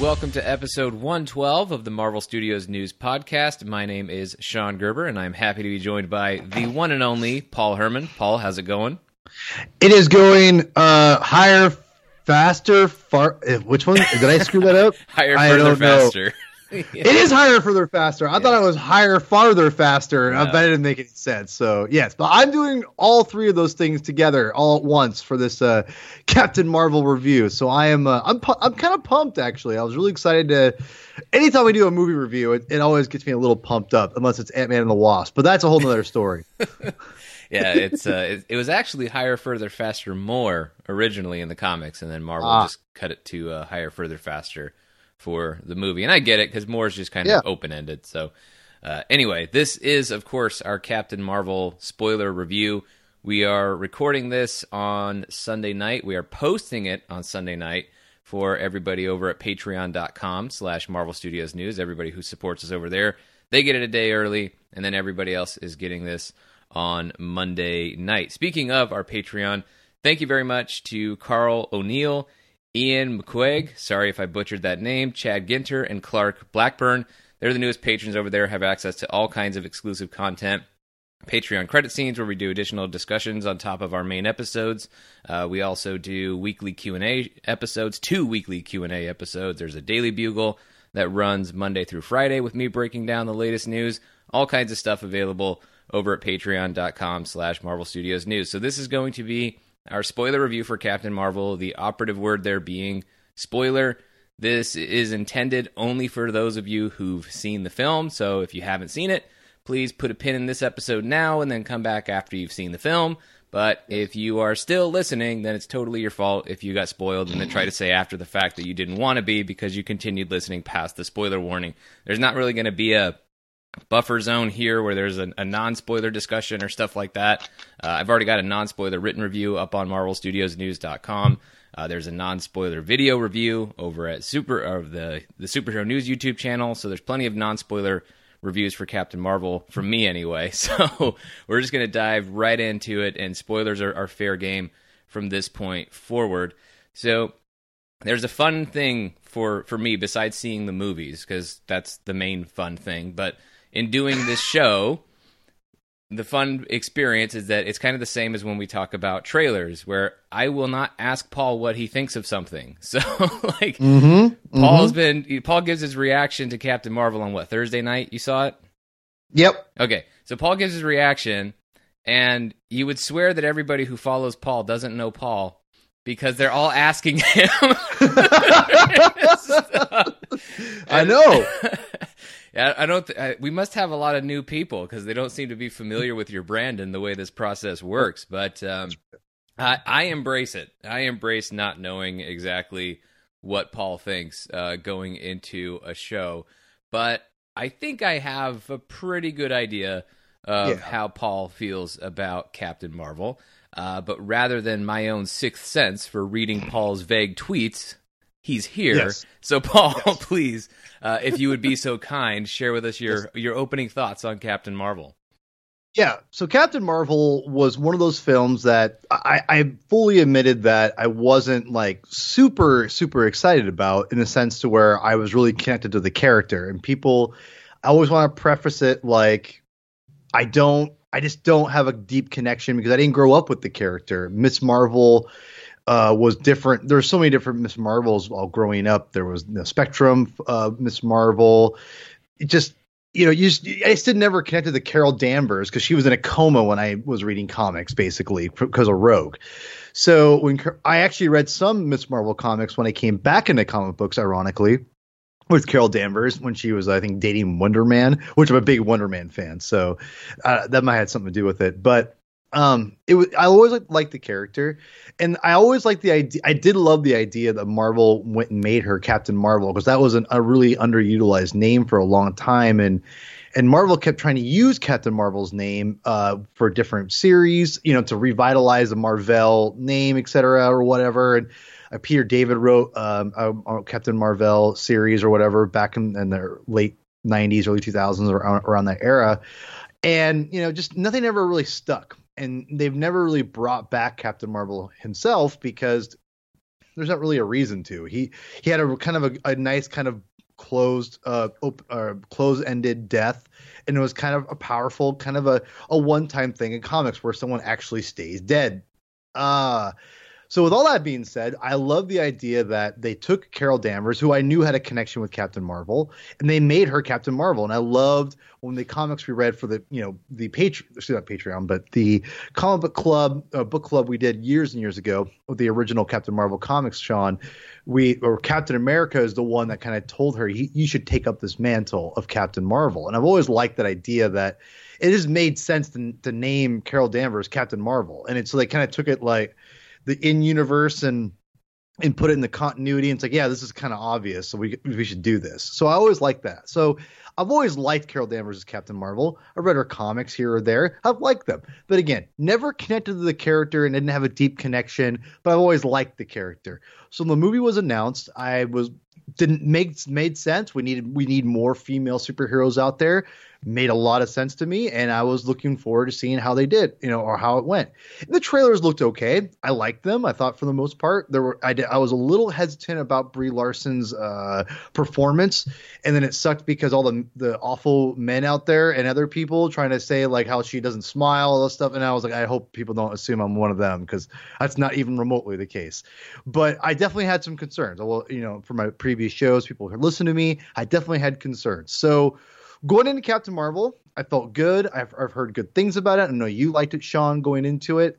Welcome to episode 112 of the Marvel Studios News Podcast. My name is Sean Gerber, and I'm happy to be joined by the one and only Paul Herman. Paul, how's it going? It is going higher, faster, far. Which one? Did I screw that up? Higher, further, faster. Yeah. It is higher, further, faster. I thought it was higher, farther, faster. No. That didn't make any sense. So, yes. But I'm doing all three of those things together all at once for this Captain Marvel review. So I am I'm kind of pumped, actually. I was really excited to – anytime we do a movie review, it always gets me a little pumped up, unless it's Ant-Man and the Wasp. But that's a whole nother story. Yeah, it's it was actually higher, further, faster, more originally in the comics. And then Marvel just cut it to higher, further, faster for the movie. And I get it, because more is just kind of open-ended. So anyway, this is, of course, our Captain Marvel spoiler review. We are recording this on Sunday night. We are posting it on Sunday night for everybody over at patreon.com/Marvel Studios News. Everybody who supports us over there, they get it a day early, and then everybody else is getting this on Monday night. Speaking of our Patreon, thank you very much to Carl O'Neill, Ian McQuaig, sorry if I butchered that name, Chad Ginter, and Clark Blackburn. They're the newest patrons over there, have access to all kinds of exclusive content. Patreon credit scenes where we do additional discussions on top of our main episodes. We also do weekly Q&A episodes, 2 weekly Q&A episodes. There's a Daily Bugle that runs Monday through Friday with me breaking down the latest news. All kinds of stuff available over at patreon.com/Marvel Studios News. So this is going to be our spoiler review for Captain Marvel, the operative word there being spoiler. This is intended only for those of you who've seen the film, so if you haven't seen it, please put a pin in this episode now and then come back after you've seen the film. But if you are still listening, then it's totally your fault if you got spoiled and then try to say after the fact that you didn't want to be because you continued listening past the spoiler warning. There's not really going to be a buffer zone here where there's a non-spoiler discussion or stuff like that. I've already got a non-spoiler written review up on marvelstudiosnews.com. There's a non-spoiler video review over at the Superhero News YouTube channel. So there's plenty of non-spoiler reviews for Captain Marvel, from me anyway. So we're just going to dive right into it, and spoilers are fair game from this point forward. So there's a fun thing for me besides seeing the movies, because that's the main fun thing, but in doing this show, the fun experience is that it's kind of the same as when we talk about trailers, where I will not ask Paul what he thinks of something. So, like, Paul gives his reaction to Captain Marvel on, what, Thursday night? You saw it? Yep. Okay, so Paul gives his reaction, and you would swear that everybody who follows Paul doesn't know Paul, because they're all asking him. I know. I don't. We must have a lot of new people, because they don't seem to be familiar with your brand and the way this process works. But I embrace it. I embrace not knowing exactly what Paul thinks going into a show. But I think I have a pretty good idea of how Paul feels about Captain Marvel. But rather than my own sixth sense for reading Paul's vague tweets, he's here. Yes. So, Paul, please, if you would be so kind, share with us your opening thoughts on Captain Marvel. Yeah. So Captain Marvel was one of those films that I fully admitted that I wasn't, like, super, super excited about, in a sense to where I was really connected to the character. And people, I always want to preface it like, I just don't have a deep connection because I didn't grow up with the character. Miss Marvel was different. There were so many different Miss Marvels while growing up. There was the Spectrum Miss Marvel. It just, I still never connected to Carol Danvers because she was in a coma when I was reading comics, basically, because of Rogue. So when I actually read some Miss Marvel comics when I came back into comic books, ironically, with Carol Danvers when she was, I think, dating Wonder Man, which I'm a big Wonder Man fan, so that might have had something to do with it. But I always liked the character, and I always liked the idea. I did love the idea that Marvel went and made her Captain Marvel, because that was a really underutilized name for a long time, and Marvel kept trying to use Captain Marvel's name for different series, to revitalize the Mar-Vell name, etc., or whatever, and. Peter David wrote a Captain Mar-Vell series or whatever back in the late 90s, early 2000s, around that era. And, just nothing ever really stuck. And they've never really brought back Captain Marvel himself because there's not really a reason to. He had a kind of a nice kind of close-ended death, and it was kind of a powerful, kind of a one-time thing in comics where someone actually stays dead. So with all that being said, I love the idea that they took Carol Danvers, who I knew had a connection with Captain Marvel, and they made her Captain Marvel. And I loved when the comics we read for the, you know, the Patreon, but the comic book club, book club we did years and years ago with the original Captain Marvel comics, Sean, or Captain America is the one that kind of told her, you should take up this mantle of Captain Marvel. And I've always liked that idea that it just made sense to name Carol Danvers Captain Marvel. And so they kind of took it like the in-universe and put it in the continuity. And it's like, yeah, this is kind of obvious, so we should do this. So I always like that. So I've always liked Carol Danvers as Captain Marvel. I've read her comics here or there. I've liked them. But again, never connected to the character and didn't have a deep connection, but I've always liked the character. So when the movie was announced, made sense. We need more female superheroes out there. Made a lot of sense to me, and I was looking forward to seeing how they did, or how it went. And the trailers looked okay. I liked them. I thought for the most part I was a little hesitant about Brie Larson's performance, and then it sucked because all the awful men out there and other people trying to say like how she doesn't smile, all this stuff, and I was like, I hope people don't assume I'm one of them, because that's not even remotely the case. But I definitely had some concerns. Well, for my previous shows, people who listen to me, I definitely had concerns. So going into Captain Marvel, I felt good. I've heard good things about it. I know you liked it, Sean, going into it.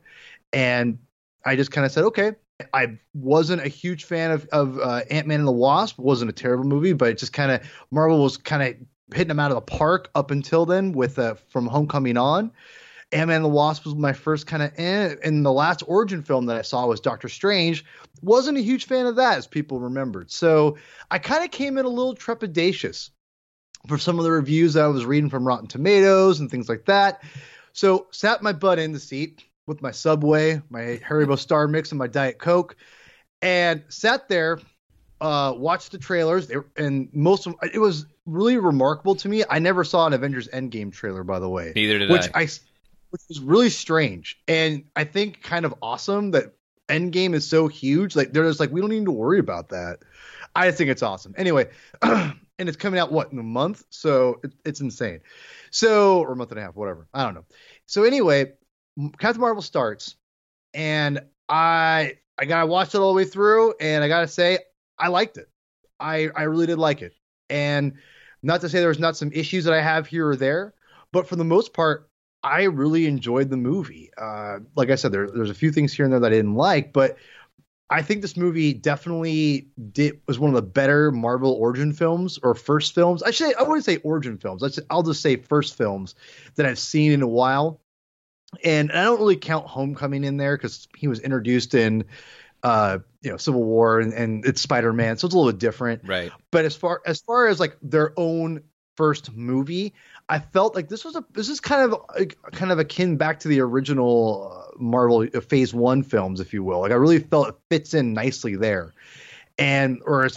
And I just kind of said, okay. I wasn't a huge fan of Ant-Man and the Wasp. It wasn't a terrible movie, but it just kind of – Marvel was kind of hitting them out of the park up until then with from Homecoming on. Ant-Man and the Wasp was my first kind of and the last origin film that I saw was Doctor Strange. Wasn't a huge fan of that, as people remembered. So I kind of came in a little trepidatious for some of the reviews that I was reading from Rotten Tomatoes and things like that. So sat my butt in the seat with my Subway, my Haribo Star Mix, and my Diet Coke, and sat there, watched the trailers. And most of them, it was really remarkable to me. I never saw an Avengers Endgame trailer, by the way. Neither did I. Which was really strange. And I think kind of awesome that Endgame is so huge. Like, they're just like, we don't need to worry about that. I think it's awesome. Anyway, and it's coming out, in a month? So it's insane. So, or a month and a half, whatever. I don't know. So anyway, Captain Marvel starts, and I watched it all the way through, and I got to say, I liked it. I really did like it. And not to say there's not some issues that I have here or there, but for the most part, I really enjoyed the movie. Like I said, there's a few things here and there that I didn't like, but I think this movie definitely was one of the better Marvel origin films or first films. I wouldn't say origin films. I'll just say first films that I've seen in a while. And I don't really count Homecoming in there because he was introduced in Civil War and it's Spider-Man, so it's a little bit different. Right. But as far as like their own first movie, I felt like this is kind of akin back to the original Marvel Phase 1 films, if you will. Like, I really felt it fits in nicely there, my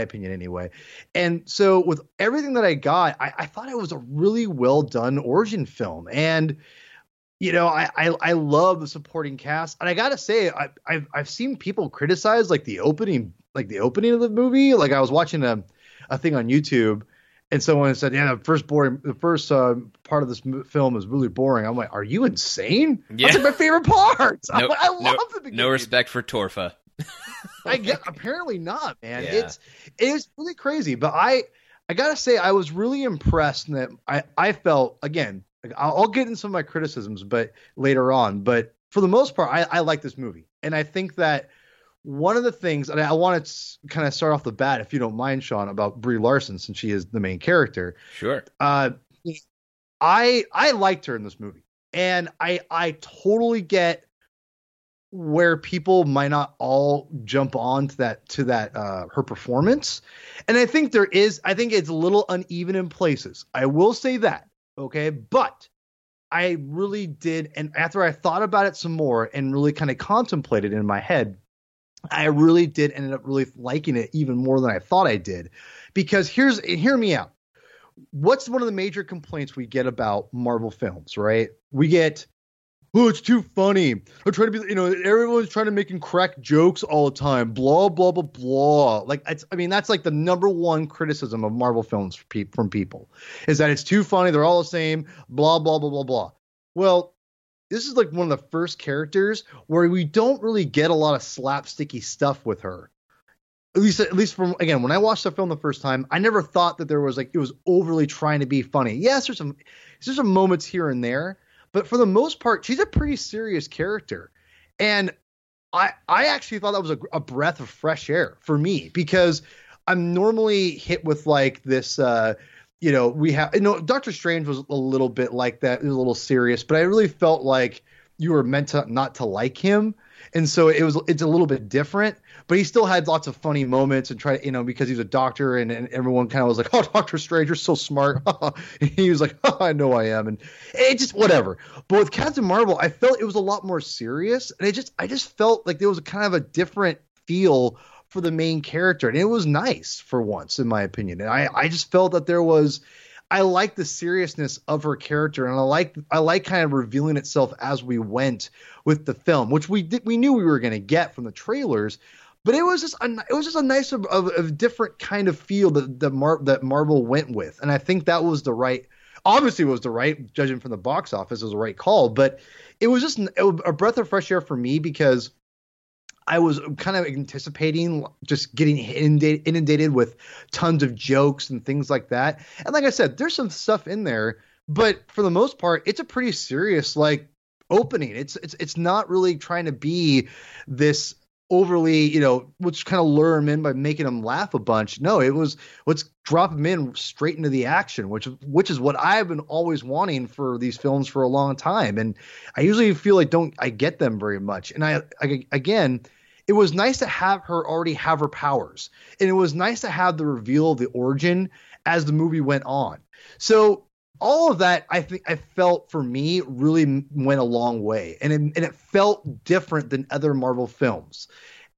opinion anyway. And so with everything that I got, I thought it was a really well done origin film, and I love the supporting cast. And I gotta say, I've seen people criticize like the opening of the movie. Like, I was watching a thing on YouTube, and someone said, "Yeah, the first part of this film is really boring." I'm like, "Are you insane?" Yeah. That's like my favorite part. No, I love the beginning. No respect for Torfa. Apparently not, man. Yeah. It's really crazy, but I gotta say, I was really impressed that I felt, again, I'll get into some of my criticisms, but later on. But for the most part, I like this movie, and I think that. One of the things, and I want to kind of start off the bat, if you don't mind, Sean, about Brie Larson, since she is the main character. Sure. I liked her in this movie, and I totally get where people might not all jump on to that her performance, and I think I think it's a little uneven in places. I will say that, okay, but. I really did, and after I thought about it some more and really kind of contemplated in my head. I really did end up really liking it even more than I thought I did, because hear me out. What's one of the major complaints we get about Marvel films, right? We get oh, it's too funny. They're trying to be, you know, everyone's trying to make him crack jokes all the time. Blah, blah, blah, blah. Like, it's, I mean, that's like the number one criticism of Marvel films from people is that it's too funny. They're all the same. Blah, blah, blah, blah, blah. Well, this is like one of the first characters where we don't really get a lot of slapsticky stuff with her. At least from, again, when I watched the film the first time, I never thought that there was like, it was overly trying to be funny. Yes, there's some moments here and there, but for the most part, she's a pretty serious character. And I actually thought that was a breath of fresh air for me, because I'm normally hit with like this, you know, Doctor Strange was a little bit like that. It was a little serious, but I really felt like you were meant to not to like him. And so it's a little bit different, but he still had lots of funny moments and try to, you know, because he's a doctor and everyone kind of was like, oh, Dr. Strange, you're so smart. And he was like, oh, I know I am. And it just, whatever. But with Captain Marvel, I felt it was a lot more serious. And I just felt like there was a kind of a different feel for the main character. And it was nice for once, in my opinion. And I just felt that there was, I like the seriousness of her character, and I like kind of revealing itself as we went with the film, which we knew we were going to get from the trailers, but it was just a nice of different kind of feel that Marvel went with, and I think that was the right, obviously was the right, judging from the box office, it was the right call, but it was just a breath of fresh air for me, because I was kind of anticipating just getting inundated with tons of jokes and things like that. And like I said, there's some stuff in there, but for the most part, it's a pretty serious like opening. It's not really trying to be this overly, you know, let's kind of lure him in by making him laugh a bunch. No, it was let's drop him in straight into the action, which is what I've been always wanting for these films for a long time, and I usually feel like I get them very much. And I again, it was nice to have her already have her powers, and it was nice to have the reveal of the origin as the movie went on. So all of that, I think, I felt for me really went a long way, and it felt different than other Marvel films,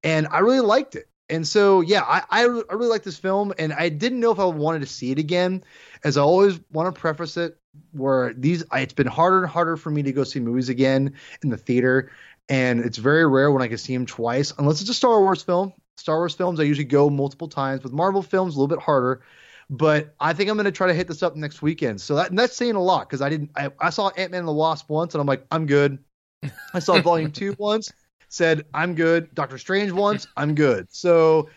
and I really liked it. And so, yeah, I really liked this film, and I didn't know if I wanted to see it again. As I always want to preface it, it's been harder and harder for me to go see movies again in the theater, and it's very rare when I can see them twice, unless it's a Star Wars film. Star Wars films, I usually go multiple times. With Marvel films, a little bit harder. But I think I'm going to try to hit this up next weekend. So that's saying a lot, because I saw Ant-Man and the Wasp once, and I'm like, I'm good. I saw Volume 2 once, said, I'm good. Doctor Strange once, I'm good. So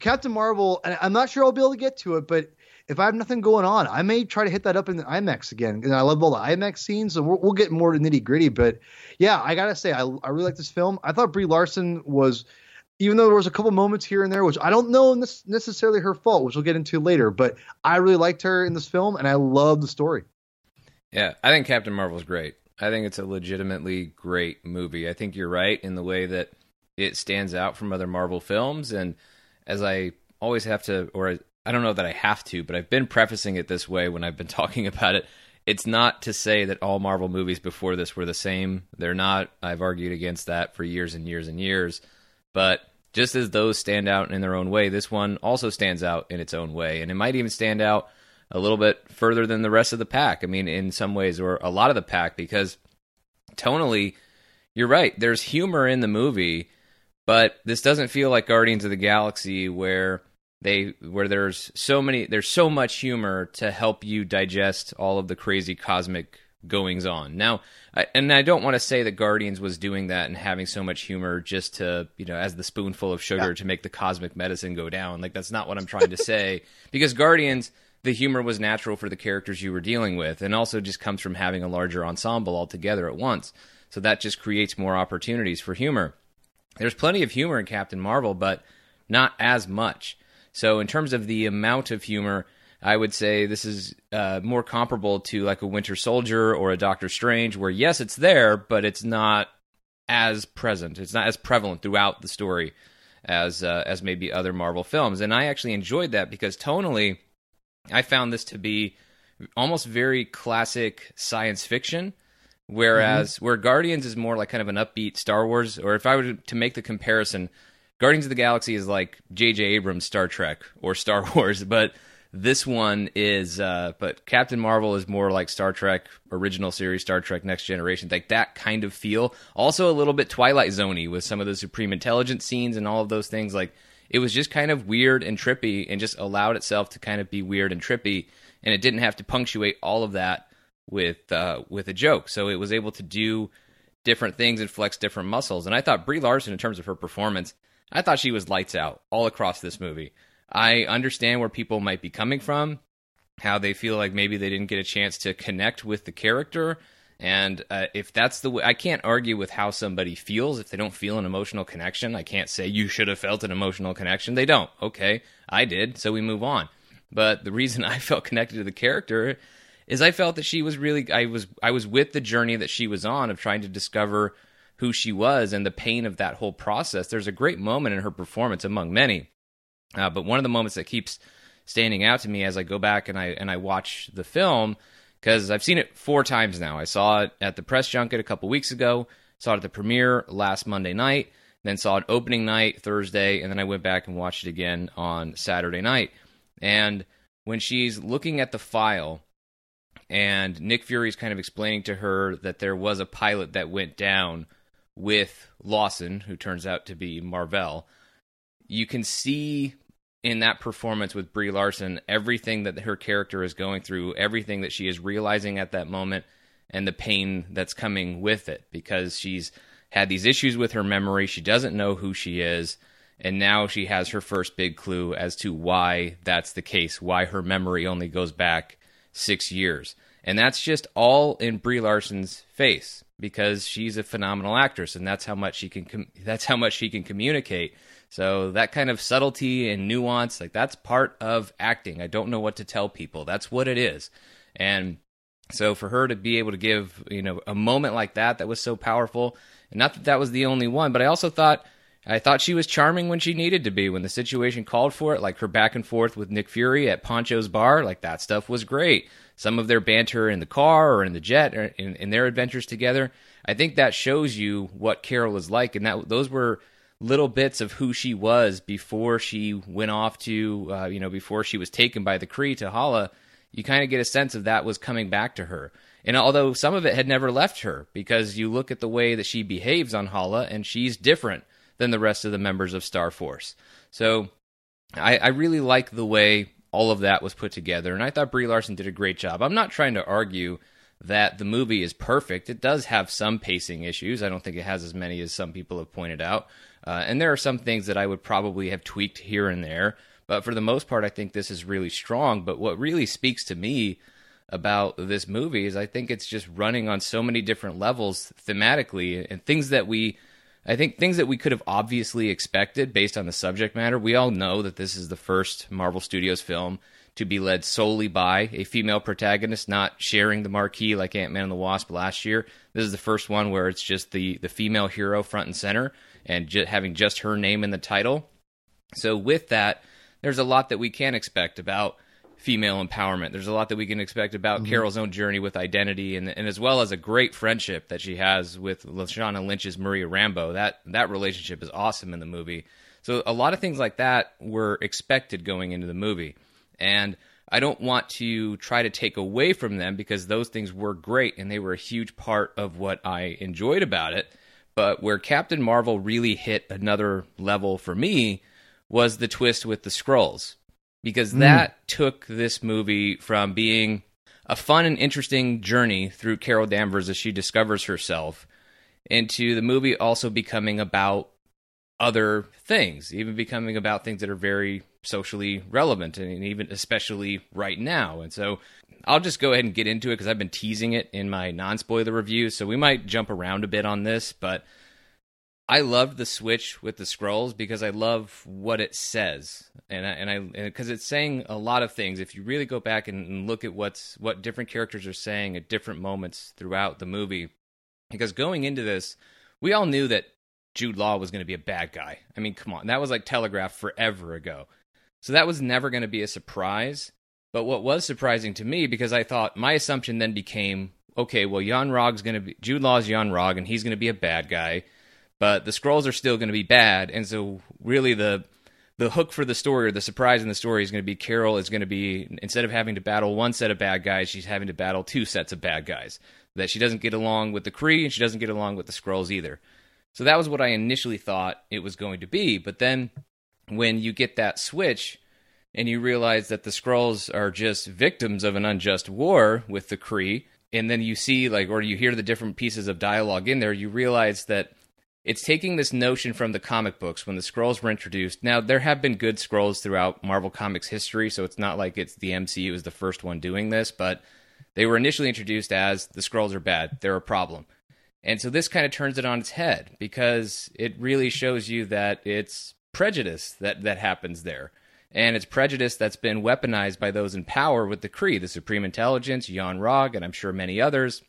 Captain Marvel, and I'm not sure I'll be able to get to it, but if I have nothing going on, I may try to hit that up in the IMAX again. And I love all the IMAX scenes, so we'll get more nitty-gritty. But, yeah, I got to say, I really like this film. I thought Brie Larson was – even though there was a couple moments here and there, which I don't know necessarily her fault, which we'll get into later, but I really liked her in this film, and I love the story. Yeah, I think Captain Marvel's great. I think it's a legitimately great movie. I think you're right in the way that it stands out from other Marvel films, and as I always have to, or I don't know that I have to, but I've been prefacing it this way when I've been talking about it. It's not to say that all Marvel movies before this were the same. They're not. I've argued against that for years and years and years. But just as those stand out in their own way, this one also stands out in its own way. And it might even stand out a little bit further than the rest of the pack. I mean, in some ways, or a lot of the pack, because tonally, you're right. There's humor in the movie, but this doesn't feel like Guardians of the Galaxy where there's so much humor to help you digest all of the crazy cosmic goings on. Now, I don't want to say that Guardians was doing that and having so much humor just to, you know, as the spoonful of sugar to make the cosmic medicine go down. Like, that's not what I'm trying to say, because Guardians, the humor was natural for the characters you were dealing with, and also just comes from having a larger ensemble all together at once. So that just creates more opportunities for humor. There's plenty of humor in Captain Marvel, but not as much. So in terms of the amount of humor, I would say this is more comparable to like a Winter Soldier or a Doctor Strange, where yes, it's there, but it's not as present. It's not as prevalent throughout the story as maybe other Marvel films. And I actually enjoyed that, because tonally, I found this to be almost very classic science fiction, whereas where Guardians is more like kind of an upbeat Star Wars, or if I were to make the comparison, Guardians of the Galaxy is like J.J. Abrams' Star Trek or Star Wars, but This one is, but Captain Marvel is more like Star Trek original series, Star Trek Next Generation, like that kind of feel. Also a little bit Twilight Zone-y with some of the Supreme Intelligence scenes and all of those things. Like, it was just kind of weird and trippy, and just allowed itself to kind of be weird and trippy, and it didn't have to punctuate all of that with a joke. So it was able to do different things and flex different muscles. And I thought Brie Larson, in terms of her performance, I thought she was lights out all across this movie. I understand where people might be coming from, how they feel like maybe they didn't get a chance to connect with the character. And if that's the way, I can't argue with how somebody feels. If they don't feel an emotional connection, I can't say you should have felt an emotional connection. They don't. Okay, I did, so we move on. But the reason I felt connected to the character is I felt that she was really, I was with the journey that she was on of trying to discover who she was and the pain of that whole process. There's a great moment in her performance among many. But one of the moments that keeps standing out to me as I go back and I watch the film, because I've seen it 4 times now. I saw it at the press junket a couple weeks ago, saw it at the premiere last Monday night, then saw it opening night Thursday, and then I went back and watched it again on Saturday night. And when she's looking at the file and Nick Fury's kind of explaining to her that there was a pilot that went down with Lawson, who turns out to be Mar-Vell, you can see in that performance with Brie Larson everything that her character is going through, everything that she is realizing at that moment, and the pain that's coming with it, because she's had these issues with her memory. She doesn't know who she is, and now she has her first big clue as to why that's the case, why her memory only goes back 6 years. And that's just all in Brie Larson's face, because she's a phenomenal actress, and that's how much she can communicate. So that kind of subtlety and nuance, like, that's part of acting. I don't know what to tell people. That's what it is. And so for her to be able to give, you know, a moment like that, that was so powerful. And not that that was the only one, but I also thought, she was charming when she needed to be, when the situation called for it, like her back and forth with Nick Fury at Poncho's bar, like that stuff was great. Some of their banter in the car or in the jet or in their adventures together. I think that shows you what Carol is like. And that those were little bits of who she was before she went off to, before she was taken by the Kree to Hala. You kind of get a sense of that was coming back to her. And although some of it had never left her, because you look at the way that she behaves on Hala, and she's different than the rest of the members of Star Force. So I really like the way all of that was put together, and I thought Brie Larson did a great job. I'm not trying to argue that the movie is perfect. It does have some pacing issues. I don't think it has as many as some people have pointed out. And there are some things that I would probably have tweaked here and there. But for the most part, I think this is really strong. But what really speaks to me about this movie is I think it's just running on so many different levels thematically, and things that we could have obviously expected based on the subject matter. We all know that this is the first Marvel Studios film to be led solely by a female protagonist, not sharing the marquee like Ant-Man and the Wasp last year. This is the first one where it's just the female hero front and center, and having just her name in the title. So with that, there's a lot that we can expect about female empowerment. There's a lot that we can expect about Carol's own journey with identity, and as well as a great friendship that she has with Lashana Lynch's Maria Rambeau. That relationship is awesome in the movie. So a lot of things like that were expected going into the movie. And I don't want to try to take away from them, because those things were great and they were a huge part of what I enjoyed about it. But where Captain Marvel really hit another level for me was the twist with the Skrulls, because that took this movie from being a fun and interesting journey through Carol Danvers as she discovers herself into the movie also becoming about other things, even becoming about things that are very socially relevant, and even especially right now. And so I'll just go ahead and get into it, because I've been teasing it in my non-spoiler review, so we might jump around a bit on this. But I loved the switch with the Skrulls, because I love what it says, and because it's saying a lot of things. If you really go back and look at what different characters are saying at different moments throughout the movie, because going into this, we all knew that Jude Law was going to be a bad guy. I mean, come on, that was like telegraphed forever ago. So that was never going to be a surprise. But what was surprising to me, because I thought, my assumption then became, okay, well, Yon-Rogg's going to be, Jude Law's Yon-Rogg, and he's going to be a bad guy, but the Skrulls are still going to be bad. And so really the the hook for the story, or the surprise in the story, is going to be Carol is going to be, instead of having to battle one set of bad guys, she's having to battle two sets of bad guys. That she doesn't get along with the Kree, and she doesn't get along with the Skrulls either. So that was what I initially thought it was going to be. But then when you get that switch and you realize that the Skrulls are just victims of an unjust war with the Kree, and then you see, like, or you hear the different pieces of dialogue in there, you realize that it's taking this notion from the comic books when the Skrulls were introduced. Now, there have been good Skrulls throughout Marvel Comics history, so it's not like it's the MCU was the first one doing this, but they were initially introduced as the Skrulls are bad, they're a problem. And so this kind of turns it on its head, because it really shows you that it's prejudice that happens there. And it's prejudice that's been weaponized by those in power with the Kree, the Supreme Intelligence, Yon-Rogg, and I'm sure many others.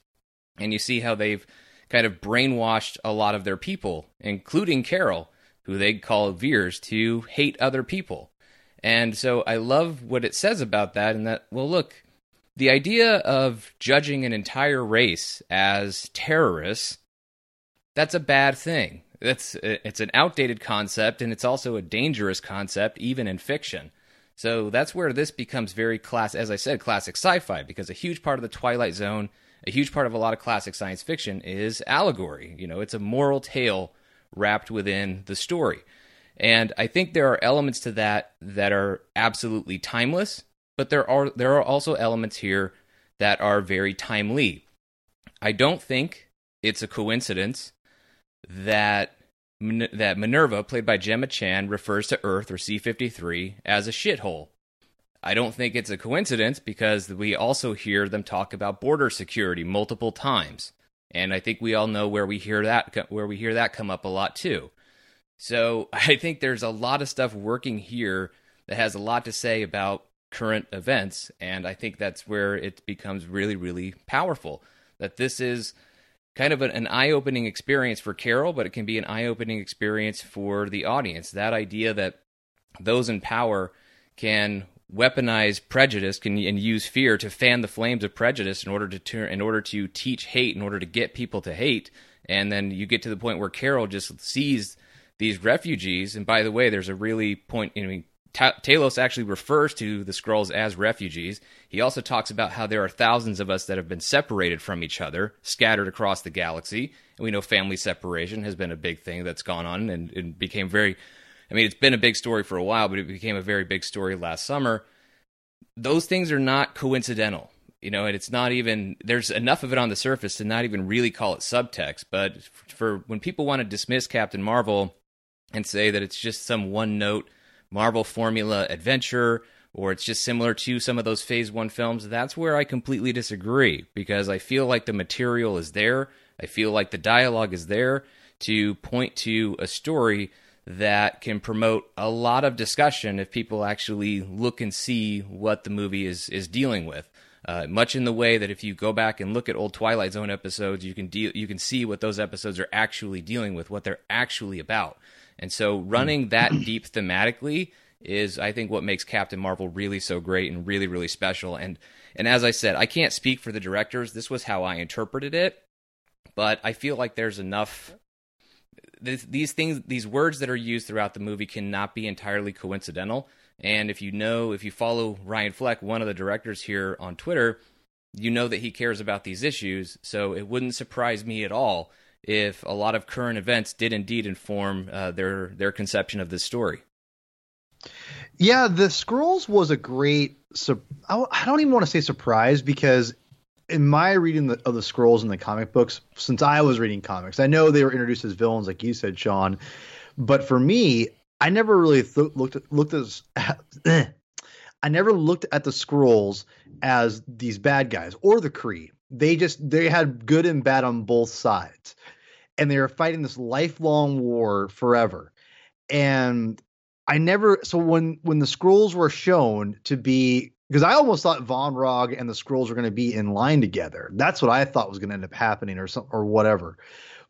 And you see how they've kind of brainwashed a lot of their people, including Carol, who they call Veers, to hate other people. And so I love what it says about that, and that, well, look, the idea of judging an entire race as terrorists, that's a bad thing. It's an outdated concept, and it's also a dangerous concept, even in fiction. So that's where this becomes very, as I said, classic sci-fi, because a huge part of the Twilight Zone, a huge part of a lot of classic science fiction is allegory. You know, it's a moral tale wrapped within the story. And I think there are elements to that that are absolutely timeless, but there are also elements here that are very timely. I don't think it's a coincidence that Minerva, played by Gemma Chan, refers to Earth, or C-53, as a shithole. I don't think it's a coincidence, because we also hear them talk about border security multiple times, and I think we all know where we hear that come up a lot too. So I think there's a lot of stuff working here that has a lot to say about current events, and I think that's where it becomes really, really powerful. That this is kind of an eye-opening experience for Carol, but it can be an eye-opening experience for the audience. That idea that those in power can weaponize prejudice and use fear to fan the flames of prejudice in order to teach hate, in order to get people to hate. And then you get to the point where Carol just sees these refugees. And by the way, there's a really point. I mean, Talos actually refers to the Skrulls as refugees. He also talks about how there are thousands of us that have been separated from each other, scattered across the galaxy. And we know family separation has been a big thing that's gone on, and became very, I mean, it's been a big story for a while, but it became a very big story last summer. Those things are not coincidental, you know, and it's not even, there's enough of it on the surface to not even really call it subtext. But for when people want to dismiss Captain Marvel and say that it's just some one-note Marvel formula adventure, or it's just similar to some of those Phase 1 films, that's where I completely disagree, because I feel like the material is there. I feel like the dialogue is there to point to a story that can promote a lot of discussion if people actually look and see what the movie is dealing with. Much in the way that if you go back and look at old Twilight Zone episodes, you can see what those episodes are actually dealing with, what they're actually about. And so running that deep thematically is, I think, what makes Captain Marvel really so great and really, really special. And as I said, I can't speak for the directors. This was how I interpreted it. But I feel like there's enough... These things, these words that are used throughout the movie cannot be entirely coincidental. And if you follow Ryan Fleck, one of the directors here on Twitter, you know that he cares about these issues. So it wouldn't surprise me at all if a lot of current events did indeed inform their conception of this story. Yeah, the Skrulls was a great... I don't even want to say surprise, because in my reading of the Skrulls in the comic books, since I was reading comics, I know they were introduced as villains, like you said, Sean. But for me, I never really looked at the Skrulls as these bad guys or the Kree. They had good and bad on both sides, and they were fighting this lifelong war forever. And I never, so when the Skrulls were shown to be Because I almost thought Yon-Rogg and the Skrulls were going to be in line together. That's what I thought was going to end up happening or something or whatever.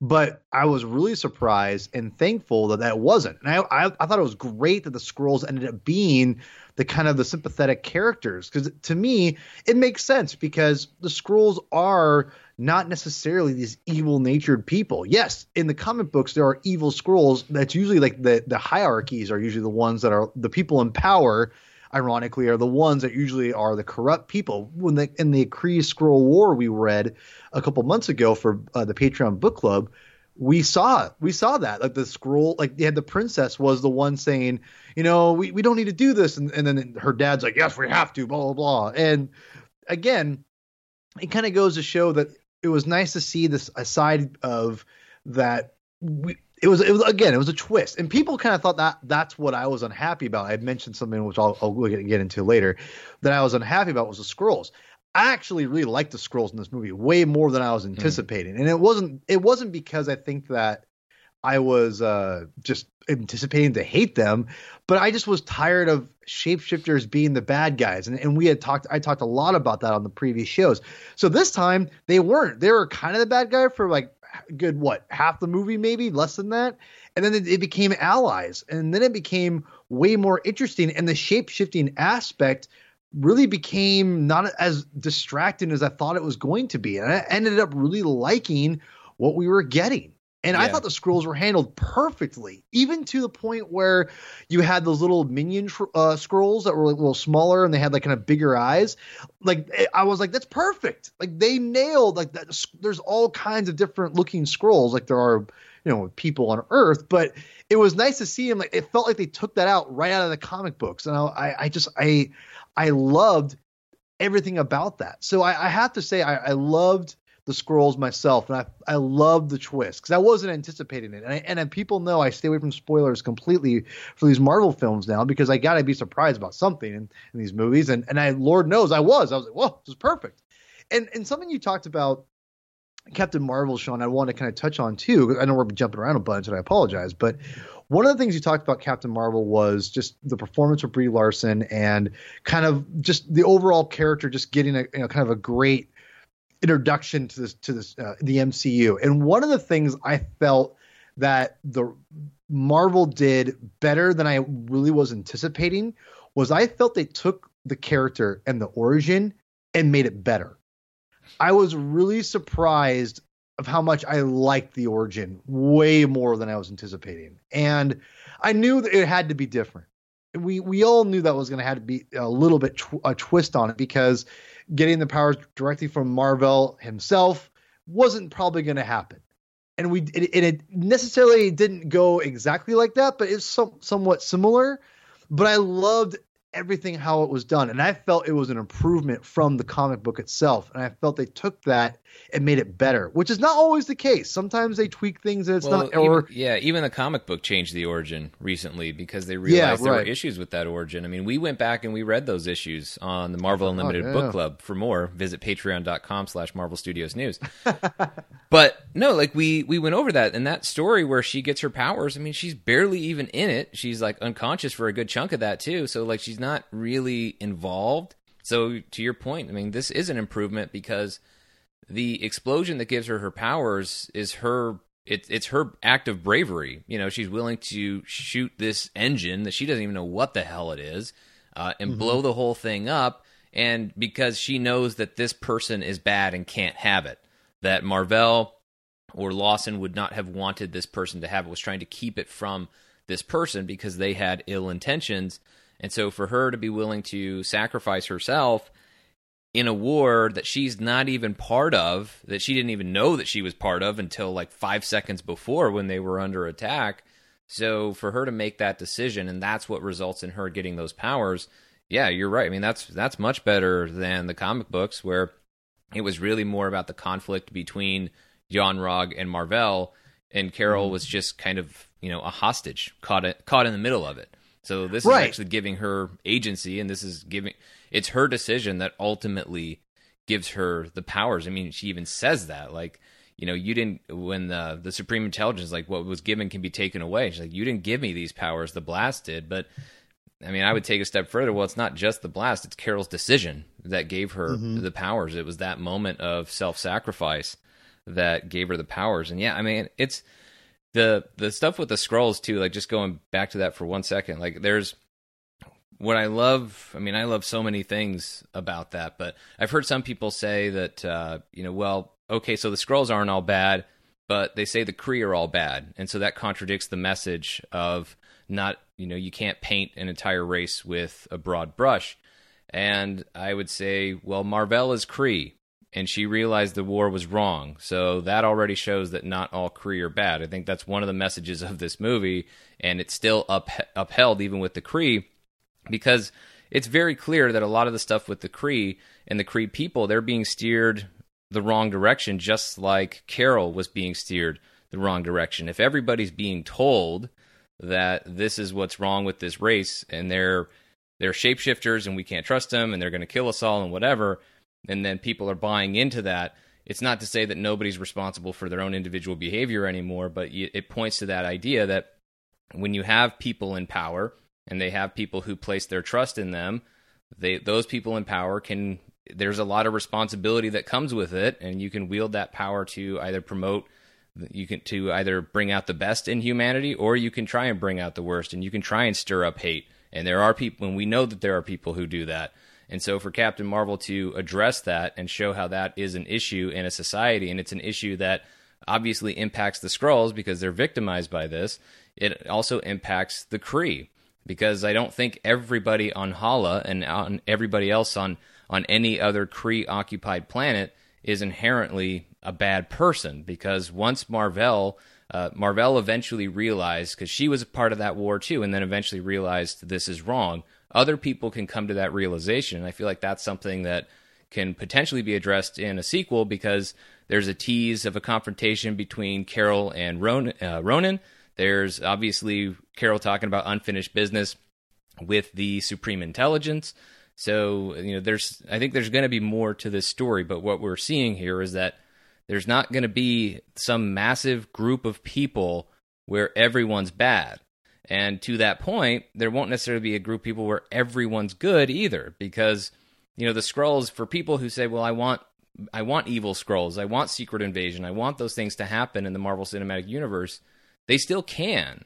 But I was really surprised and thankful that that wasn't. And I thought it was great that the Skrulls ended up being the kind of the sympathetic characters, because to me it makes sense, because the Skrulls are not necessarily these evil natured people. Yes, in the comic books there are evil Skrulls. That's usually like the hierarchies are usually the ones that are the people in power. Ironically, are the ones that usually are the corrupt people. When in the Kree Skrull War we read a couple months ago for the Patreon book club, we saw that like the Skrull, like they had the princess was the one saying, you know, we don't need to do this, and then her dad's like, yes, we have to, blah blah blah. And again, it kind of goes to show that it was nice to see this aside of that. It was a twist, and people kind of thought that that's what I was unhappy about. I had mentioned something which I'll get into later that I was unhappy about was the Skrulls. I actually really liked the Skrulls in this movie way more than I was anticipating, and it wasn't because I think that I was just anticipating to hate them, but I just was tired of shapeshifters being the bad guys, and I talked a lot about that on the previous shows. So this time they weren't. They were kind of the bad guy for like. Good, what, half the movie, maybe less than that, and then it became allies, and then it became way more interesting, and the shape-shifting aspect really became not as distracting as I thought it was going to be, and I ended up really liking what we were getting. And yeah. I thought the Skrulls were handled perfectly, even to the point where you had those little minion Skrulls that were like a little smaller and they had like kind of bigger eyes. Like I was like, that's perfect. Like they nailed like that. There's all kinds of different looking Skrulls, like there are, you know, people on Earth. But it was nice to see them. Like it felt like they took that out right out of the comic books, and I loved everything about that. So I have to say I loved the Skrulls myself, and I love the twist because I wasn't anticipating it. And people know I stay away from spoilers completely for these Marvel films now, because I gotta be surprised about something in these movies. And I, Lord knows, I was like, whoa, this is perfect. And something you talked about, Captain Marvel, Sean, I want to kind of touch on too. I know we're jumping around a bunch, and I apologize, but one of the things you talked about Captain Marvel was just the performance of Brie Larson and kind of just the overall character, just getting a, you know, kind of a great introduction to this the MCU. And one of the things I felt that the Marvel did better than I really was anticipating was I felt they took the character and the origin and made it better. I was really surprised of how much I liked the origin way more than I was anticipating, and I knew that it had to be different. We all knew that was going to have to be a little bit a twist on it, because getting the powers directly from Mar-Vell himself wasn't probably going to happen. And it necessarily didn't go exactly like that, but it's somewhat similar. But I loved everything how it was done, and I felt it was an improvement from the comic book itself. And I felt they took that and made it better, which is not always the case. Sometimes they tweak things and it's even the comic book changed the origin recently because they realized there were issues with that origin. I mean, we went back and we read those issues on the Marvel Unlimited Book Club. For more, visit patreon.com/Marvel Studios News. But no, like we went over that, and that story where she gets her powers, I mean, she's barely even in it. She's like unconscious for a good chunk of that too. So like she's not really involved. So to your point, I mean, this is an improvement, because the explosion that gives her her powers is it's her act of bravery. You know, she's willing to shoot this engine that she doesn't even know what the hell it is and blow the whole thing up. And because she knows that this person is bad and can't have it, that Mar-Vell or Lawson would not have wanted this person to have it, was trying to keep it from this person because they had ill intentions. And so for her to be willing to sacrifice herself in a war that she's not even part of, that she didn't even know that she was part of until like 5 seconds before when they were under attack. So for her to make that decision, and that's what results in her getting those powers. Yeah, you're right. I mean, that's much better than the comic books, where it was really more about the conflict between Yon-Rogg and Mar-Vell, and Carol was just kind of, you know, a hostage caught in the middle of it. So this is actually giving her agency, and this is giving it's her decision that ultimately gives her the powers. I mean, she even says that, like, you know, you didn't, when the Supreme Intelligence, like, what was given can be taken away. She's like, you didn't give me these powers, the blast did. But I mean, I would take a step further. Well, it's not just the blast. It's Carol's decision that gave her the powers. It was that moment of self-sacrifice that gave her the powers. And yeah, I mean, it's the stuff with the Skrulls too, like just going back to that for 1 second, like there's what I love. I mean, I love so many things about that, but I've heard some people say that, you know, well, okay, so the Skrulls aren't all bad, but they say the Kree are all bad. And so that contradicts the message of not, you know, you can't paint an entire race with a broad brush. And I would say, well, Mar-Vell is Kree, and she realized the war was wrong. So that already shows that not all Kree are bad. I think that's one of the messages of this movie, and it's still upheld even with the Kree, because it's very clear that a lot of the stuff with the Kree and the Kree people, they're being steered the wrong direction, just like Carol was being steered the wrong direction. If everybody's being told that this is what's wrong with this race, and they're shapeshifters, and we can't trust them, and they're going to kill us all, and whatever, and then people are buying into that, it's not to say that nobody's responsible for their own individual behavior anymore, but it points to that idea that when you have people in power, and they have people who place their trust in them, those people in power can... There's a lot of responsibility that comes with it, and you can wield that power to either promote, to either bring out the best in humanity, or you can try and bring out the worst, and you can try and stir up hate. And there are people, and we know that there are people who do that. And so for Captain Marvel to address that and show how that is an issue in a society, and it's an issue that obviously impacts the Skrulls because they're victimized by this, it also impacts the Kree, because I don't think everybody on Hala and on everybody else on any other Kree-occupied planet is inherently a bad person, because once Mar-Vell eventually realized, because she was a part of that war too, and then eventually realized this is wrong, other people can come to that realization, and I feel like that's something that can potentially be addressed in a sequel, because there's a tease of a confrontation between Carol and Ronan. There's obviously Carol talking about unfinished business with the Supreme Intelligence. So, you know, I think there's going to be more to this story, but what we're seeing here is that there's not going to be some massive group of people where everyone's bad. And to that point, there won't necessarily be a group of people where everyone's good either, because, you know, the Skrulls, for people who say, well, I want evil Skrulls, I want secret invasion, I want those things to happen in the Marvel Cinematic Universe, they still can.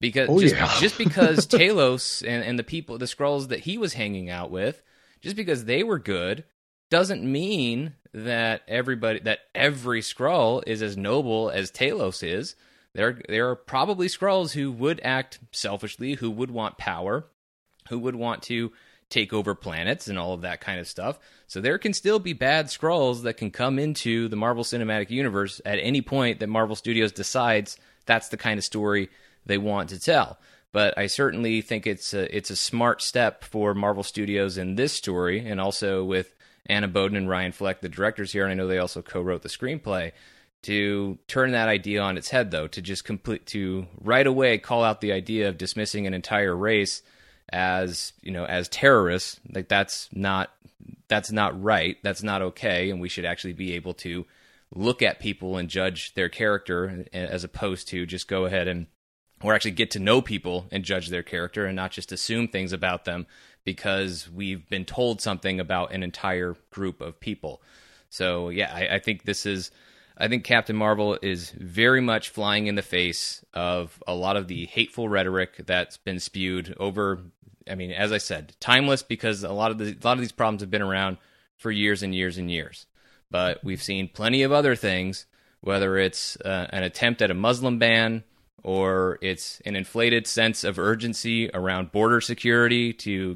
Because just because Talos and the people, the Skrulls that he was hanging out with, just because they were good, doesn't mean that every Skrull is as noble as Talos is. There are probably Skrulls who would act selfishly, who would want power, who would want to take over planets and all of that kind of stuff. So there can still be bad Skrulls that can come into the Marvel Cinematic Universe at any point that Marvel Studios decides that's the kind of story they want to tell. But I certainly think it's a smart step for Marvel Studios in this story, and also with Anna Boden and Ryan Fleck, the directors here, and I know they also co-wrote the screenplay, to turn that idea on its head, though, to just to right away call out the idea of dismissing an entire race as, you know, as terrorists. Like that's not right, that's not okay, and we should actually be able to look at people and judge their character, as opposed to just go ahead and or actually get to know people and judge their character, and not just assume things about them because we've been told something about an entire group of people. So yeah, I think Captain Marvel is very much flying in the face of a lot of the hateful rhetoric that's been spewed over. I mean, as I said, timeless, because a lot of these problems have been around for years and years and years, but we've seen plenty of other things, whether it's an attempt at a Muslim ban, or it's an inflated sense of urgency around border security to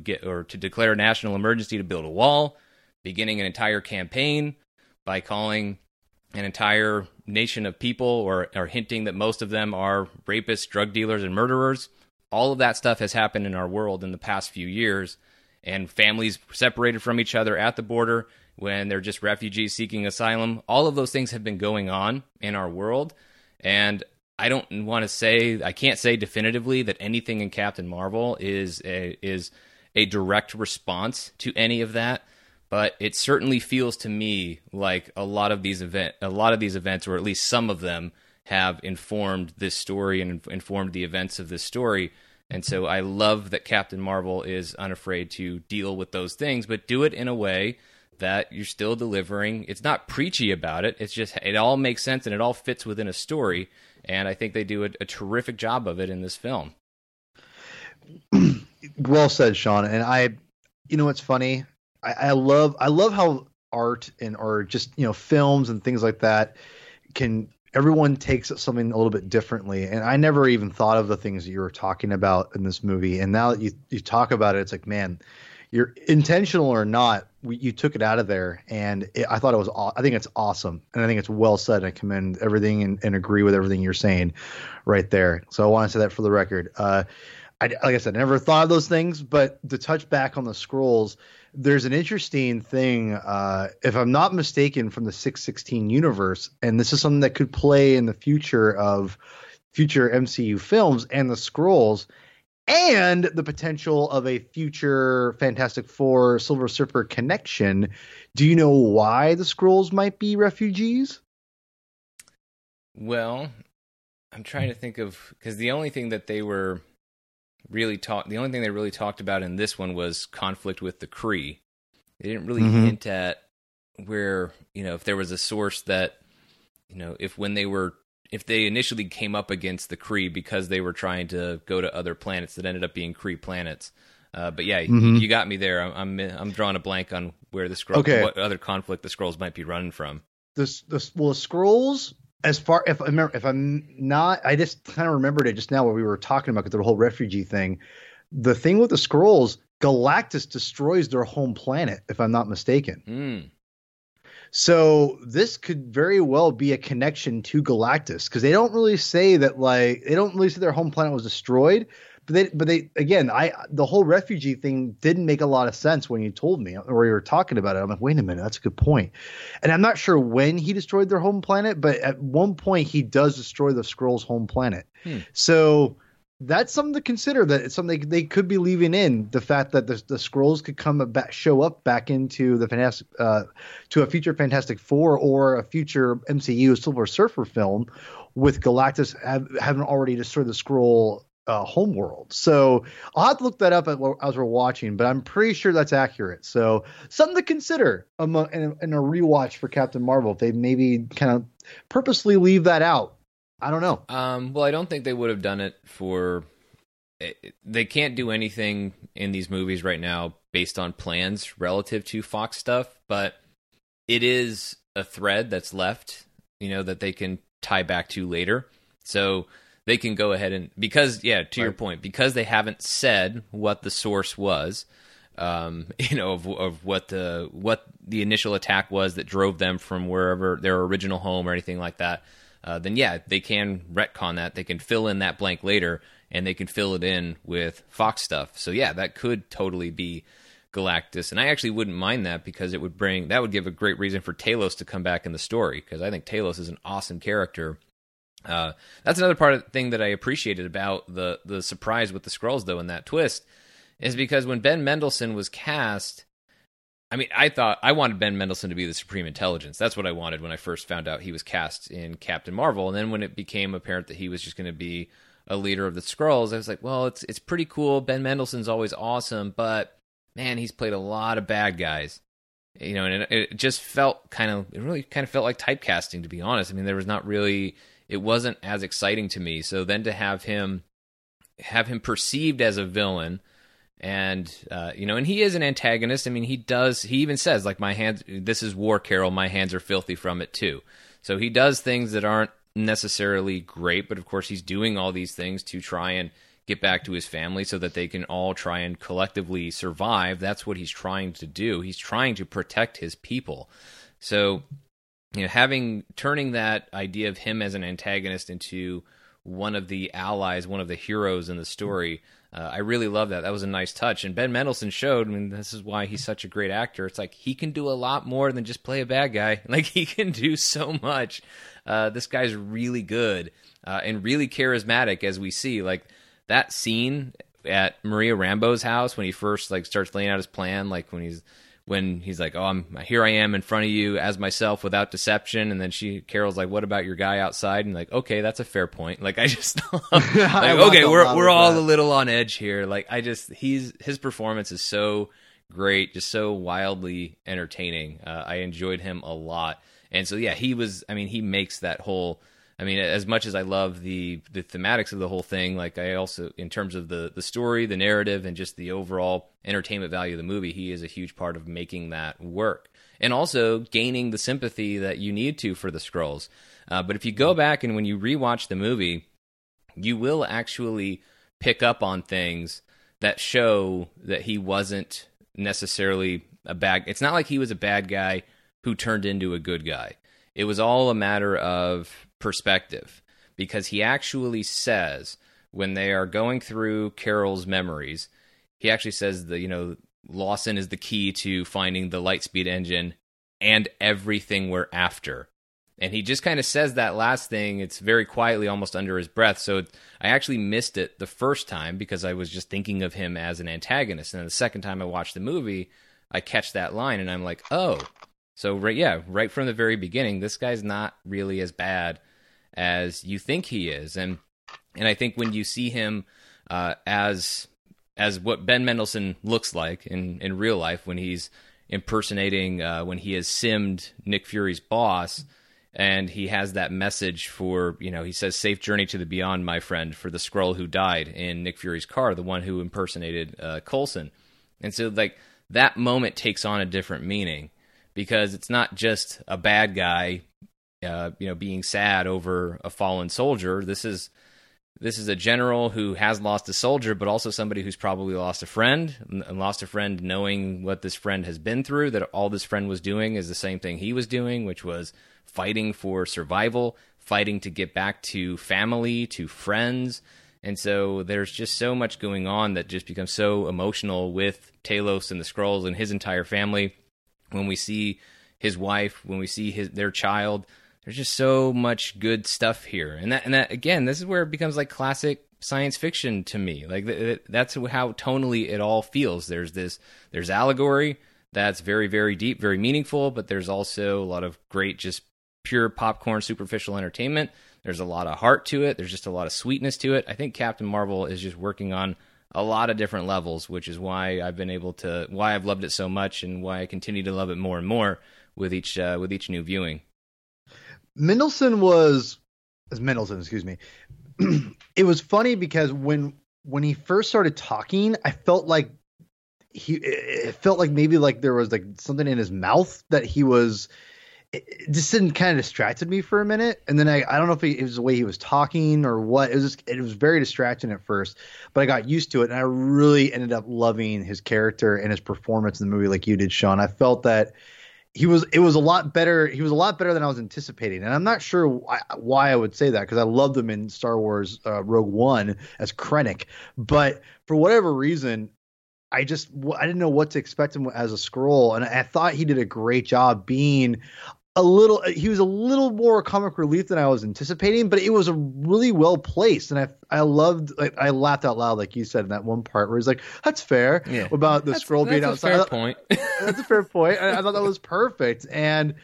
declare a national emergency to build a wall, beginning an entire campaign by calling an entire nation of people, or hinting that most of them are rapists, drug dealers, and murderers. All of that stuff has happened in our world in the past few years, and families separated from each other at the border when they're just refugees seeking asylum. All of those things have been going on in our world, and I can't say definitively that anything in Captain Marvel is a direct response to any of that, but it certainly feels to me like a lot of these events, or at least some of them, have informed this story and informed the events of this story. And so I love that Captain Marvel is unafraid to deal with those things, but do it in a way that you're still delivering. It's not preachy about it. It's just, it all makes sense and it all fits within a story. And I think they do a terrific job of it in this film. Well said, Sean. And you know, it's funny. I love how art and, or just, you know, films and things like that can, everyone takes something a little bit differently. And I never even thought of the things that you were talking about in this movie. And now that you talk about it, it's like, man, you're intentional or not, you took it out of there. And I thought it was, I think it's awesome. And I think it's well said. I commend everything and agree with everything you're saying right there. So I want to say that for the record. Like I said, I never thought of those things, but to touch back on the Skrulls, there's an interesting thing, if I'm not mistaken, from the 616 universe, and this is something that could play in the future of future MCU films and the Skrulls, and the potential of a future Fantastic Four Silver Surfer connection. Do you know why the Skrulls might be refugees? Well, I'm trying to think of, because the only thing that they were really talked about in this one was conflict with the Kree. They didn't really hint at where, you know, if there was a source that, you know, if they initially came up against the Kree because they were trying to go to other planets that ended up being Kree planets. But yeah, you got me there. I'm drawing a blank on where the Skrulls, what other conflict the Skrulls might be running from. The Skrulls, as far, I just kind of remembered it just now when we were talking about the whole refugee thing. The thing with the Skrulls, Galactus destroys their home planet, if I'm not mistaken. So this could very well be a connection to Galactus, because they don't really say that, they don't really say their home planet was destroyed. But the whole refugee thing didn't make a lot of sense when you told me or you were talking about it. I'm like, wait a minute, that's a good point. And I'm not sure when he destroyed their home planet, but at one point he does destroy the Skrulls' home planet. So that's something to consider. That it's something they could be leaving in, the fact that the Skrulls could come back, show up back into the Fantastic, to a future Fantastic Four or a future MCU Silver Surfer film, with Galactus having already destroyed the Skrull homeworld. So I'll have to look that up as we're watching, but I'm pretty sure that's accurate. So something to consider in a rewatch for Captain Marvel, if they maybe kind of purposely leave that out. I don't know. Well, I don't think they would have done it for... They can't do anything in these movies right now based on plans relative to Fox stuff, but it is a thread that's left, you know, that they can tie back to later. So they can go ahead and, because, yeah, to your point, because they haven't said what the source was, you know, of what the initial attack was that drove them from wherever, their original home or anything like that, then yeah, they can retcon that. They can fill in that blank later, and they can fill it in with Fox stuff. So yeah, that could totally be Galactus. And I actually wouldn't mind that, because it would bring, that would give a great reason for Talos to come back in the story, because I think Talos is an awesome character. That's another part of the thing that I appreciated about the surprise with the Skrulls, though, in that twist, is because when Ben Mendelsohn was cast, I mean, I wanted Ben Mendelsohn to be the Supreme Intelligence. That's what I wanted when I first found out he was cast in Captain Marvel. And then when it became apparent that he was just going to be a leader of the Skrulls, I was like, well, it's pretty cool. Ben Mendelsohn's always awesome, but man, he's played a lot of bad guys. You know, and it just felt kind of felt like typecasting, to be honest. I mean, there was not really... It wasn't as exciting to me. So then to have him perceived as a villain, and you know, and he is an antagonist. I mean, he even says, like, this is war, Carol, my hands are filthy from it too. So he does things that aren't necessarily great, but of course he's doing all these things to try and get back to his family so that they can all try and collectively survive. That's what he's trying to do. He's trying to protect his people. So, you know, turning that idea of him as an antagonist into one of the allies, one of the heroes in the story, I really love that. That was a nice touch. And Ben Mendelsohn showed, I mean, this is why he's such a great actor. It's like, he can do a lot more than just play a bad guy. Like, he can do so much. This guy's really good and really charismatic, as we see. Like, that scene at Maria Rambeau's house when he first, like, starts laying out his plan, like, when he's... when he's like, oh, here I am in front of you as myself without deception. And then Carol's like, what about your guy outside? And like, okay, that's a fair point. Like, I just okay, we're all a little on edge here. Like, his performance is so great, just so wildly entertaining. I enjoyed him a lot. And so, yeah, he makes that whole, as much as I love the thematics of the whole thing, like I also, in terms of the story, the narrative, and just the overall entertainment value of the movie, he is a huge part of making that work. And also gaining the sympathy that you need to for the Skrulls. But if you go back and when you rewatch the movie, you will actually pick up on things that show that he wasn't necessarily a bad... It's not like he was a bad guy who turned into a good guy. It was all a matter of perspective, because he actually says, when they are going through Carol's memories, he actually says that, Lawson is the key to finding the Lightspeed engine and everything we're after. And he just kind of says that last thing. It's very quietly, almost under his breath. So I actually missed it the first time because I was just thinking of him as an antagonist. And then the second time I watched the movie, I catch that line and I'm like, oh, so right from the very beginning, this guy's not really as bad as you think he is. And I think when you see him as what Ben Mendelsohn looks like in real life, when he's impersonating, when he has simmed Nick Fury's boss, and he has that message for, he says, safe journey to the beyond, my friend, for the Skrull who died in Nick Fury's car, the one who impersonated Coulson. And so, like, that moment takes on a different meaning, because it's not just a bad guy, being sad over a fallen soldier. This is a general who has lost a soldier, but also somebody who's probably lost a friend, and lost a friend knowing what this friend has been through, that all this friend was doing is the same thing he was doing, which was fighting for survival, fighting to get back to family, to friends. And so there's just so much going on that just becomes so emotional with Talos and the Skrulls and his entire family. When we see his wife, when we see their child, there's just so much good stuff here. And that again, this is where it becomes like classic science fiction to me. Like that's how tonally it all feels. There's allegory that's very, very deep, very meaningful, but there's also a lot of great, just pure popcorn, superficial entertainment. There's a lot of heart to it. There's just a lot of sweetness to it. I think Captain Marvel is just working on a lot of different levels, which is why why I've loved it so much, and why I continue to love it more and more with each new viewing. Mendelsohn, excuse me. It was funny because when he first started talking, I felt like maybe like there was like something in his mouth that he was, it just didn't, kind of distracted me for a minute. And then I don't know if it was the way he was talking or what. It was very distracting at first, but I got used to it, and I really ended up loving his character and his performance in the movie, like you did, Sean. I felt that it was a lot better. He was a lot better than I was anticipating. And I'm not sure why I would say that, because I loved him in Star Wars Rogue One as Krennic. But for whatever reason, I didn't know what to expect him as a Skrull. And I thought he did a great job being he was a little more comic relief than I was anticipating, but it was a really well placed. And I loved, like, I laughed out loud, like you said, in that one part where he's like, that's fair, yeah, about the Skrull being outside. That's a fair point. I thought that was perfect. And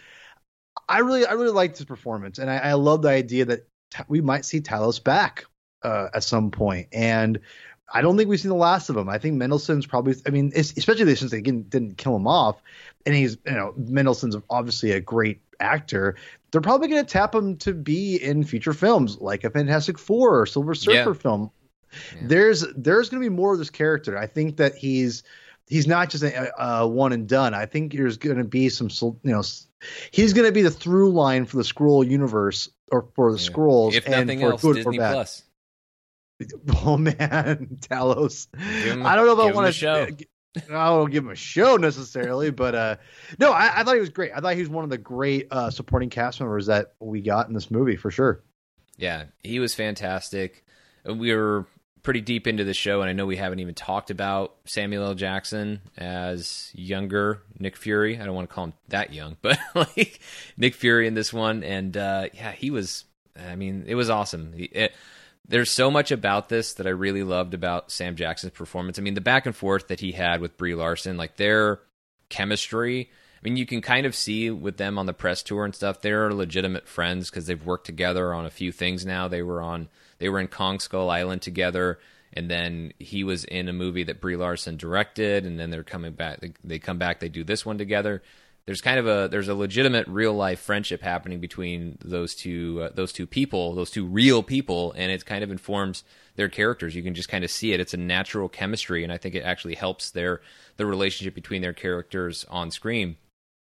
I really liked his performance. And I love the idea that we might see Talos back at some point. And I don't think we've seen the last of him. I think Mendelsohn's probably, especially since they didn't kill him off, and he's, Mendelsohn's obviously a great actor. They're probably going to tap him to be in future films, like a Fantastic Four or Silver Surfer film. Yeah. There's going to be more of this character. I think that he's not just a one and done. I think there's going to be some, he's going to be the through line for the Skrull universe, or for the Skrulls, if nothing and for else, good Disney or bad. Plus. Oh man, Talos! I don't know if I want to show. I don't give him a show necessarily, but no, I thought he was great. I thought he was one of the great supporting cast members that we got in this movie for sure. Yeah, he was fantastic. We were pretty deep into the show, and I know we haven't even talked about Samuel L. Jackson as younger Nick Fury. I don't want to call him that young, but like Nick Fury in this one, and he was. I mean, it was awesome. There's so much about this that I really loved about Sam Jackson's performance. I mean, the back and forth that he had with Brie Larson, like their chemistry. I mean, you can kind of see with them on the press tour and stuff, they're legitimate friends because they've worked together on a few things now. They were in Kong Skull Island together, and then he was in a movie that Brie Larson directed, and then they're coming back. They come back, they do this one together. There's kind of there's a legitimate real life friendship happening between those two real people, and it kind of informs their characters. You can just kind of see it. It's a natural chemistry, and I think it actually helps the relationship between their characters on screen.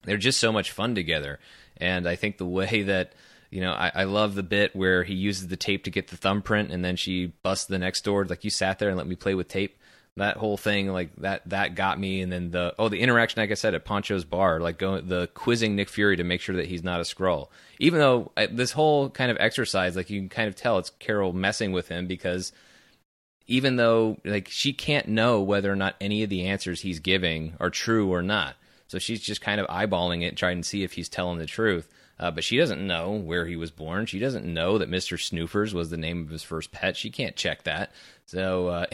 They're just so much fun together, and I think the way that, you know, I love the bit where he uses the tape to get the thumbprint, and then she busts the next door like, "You sat there and let me play with tape." That whole thing, like that got me. And then the interaction, like I said, at Poncho's bar, like the quizzing Nick Fury to make sure that he's not a Skrull. Even though this whole kind of exercise, like you can kind of tell it's Carol messing with him, because even though like she can't know whether or not any of the answers he's giving are true or not, so she's just kind of eyeballing it, trying to see if he's telling the truth. But she doesn't know where he was born. She doesn't know that Mr. Snoofers was the name of his first pet. She can't check that. So,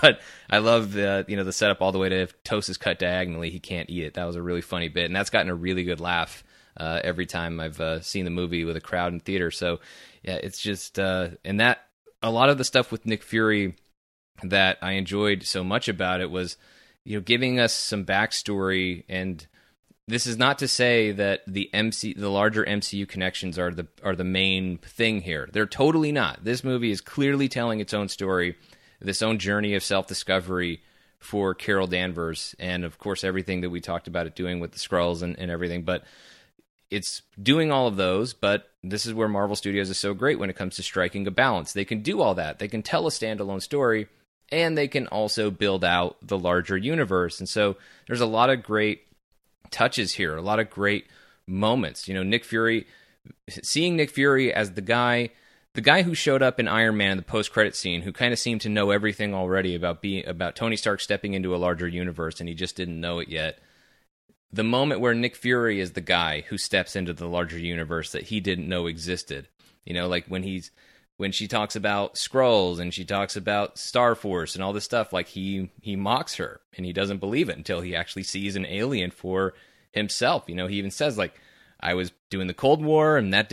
but I love the setup all the way to, if toast is cut diagonally, he can't eat it. That was a really funny bit, and that's gotten a really good laugh every time I've seen the movie with a crowd in theater. So, yeah, it's just and that a lot of the stuff with Nick Fury that I enjoyed so much about it was, you know, giving us some backstory. And this is not to say that the larger MCU connections are the main thing here. They're totally not. This movie is clearly telling its own story, this own journey of self-discovery for Carol Danvers, and of course everything that we talked about it doing with the Skrulls and everything. But it's doing all of those, but this is where Marvel Studios is so great when it comes to striking a balance. They can do all that. They can tell a standalone story, and they can also build out the larger universe. And so there's a lot of great touches here, a lot of great moments. You know, Nick Fury, seeing Nick Fury as the guy who showed up in Iron Man in the post-credit scene, who kind of seemed to know everything already about Tony Stark stepping into a larger universe, and he just didn't know it yet. The moment where Nick Fury is the guy who steps into the larger universe that he didn't know existed. You know, like when she talks about Skrulls and she talks about Star Force and all this stuff, like he mocks her and he doesn't believe it until he actually sees an alien for himself. You know, he even says, like, I was doing the Cold War and that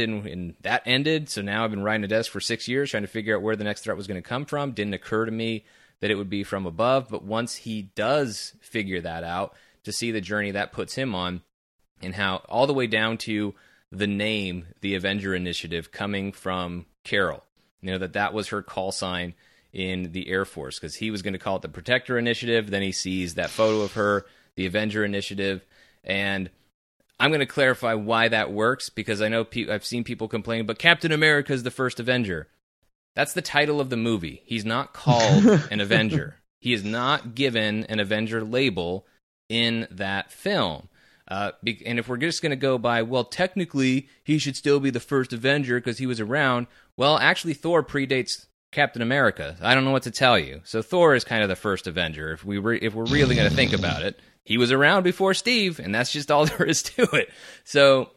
ended. So now I've been riding a desk for 6 years trying to figure out where the next threat was going to come from. Didn't occur to me that it would be from above. But once he does figure that out, to see the journey that puts him on, and how all the way down to the name, the Avenger Initiative, coming from Carol. You know, that was her call sign in the Air Force, because he was going to call it the Protector Initiative. Then he sees that photo of her, the Avenger Initiative. And I'm going to clarify why that works, because I know I've seen people complain, but Captain America is the first Avenger. That's the title of the movie. He's not called an Avenger. He is not given an Avenger label in that film. And if we're just going to go by, well, technically, he should still be the first Avenger because he was around. Well, actually, Thor predates Captain America. I don't know what to tell you. So Thor is kind of the first Avenger. If we're really going to think about it, he was around before Steve, and that's just all there is to it. So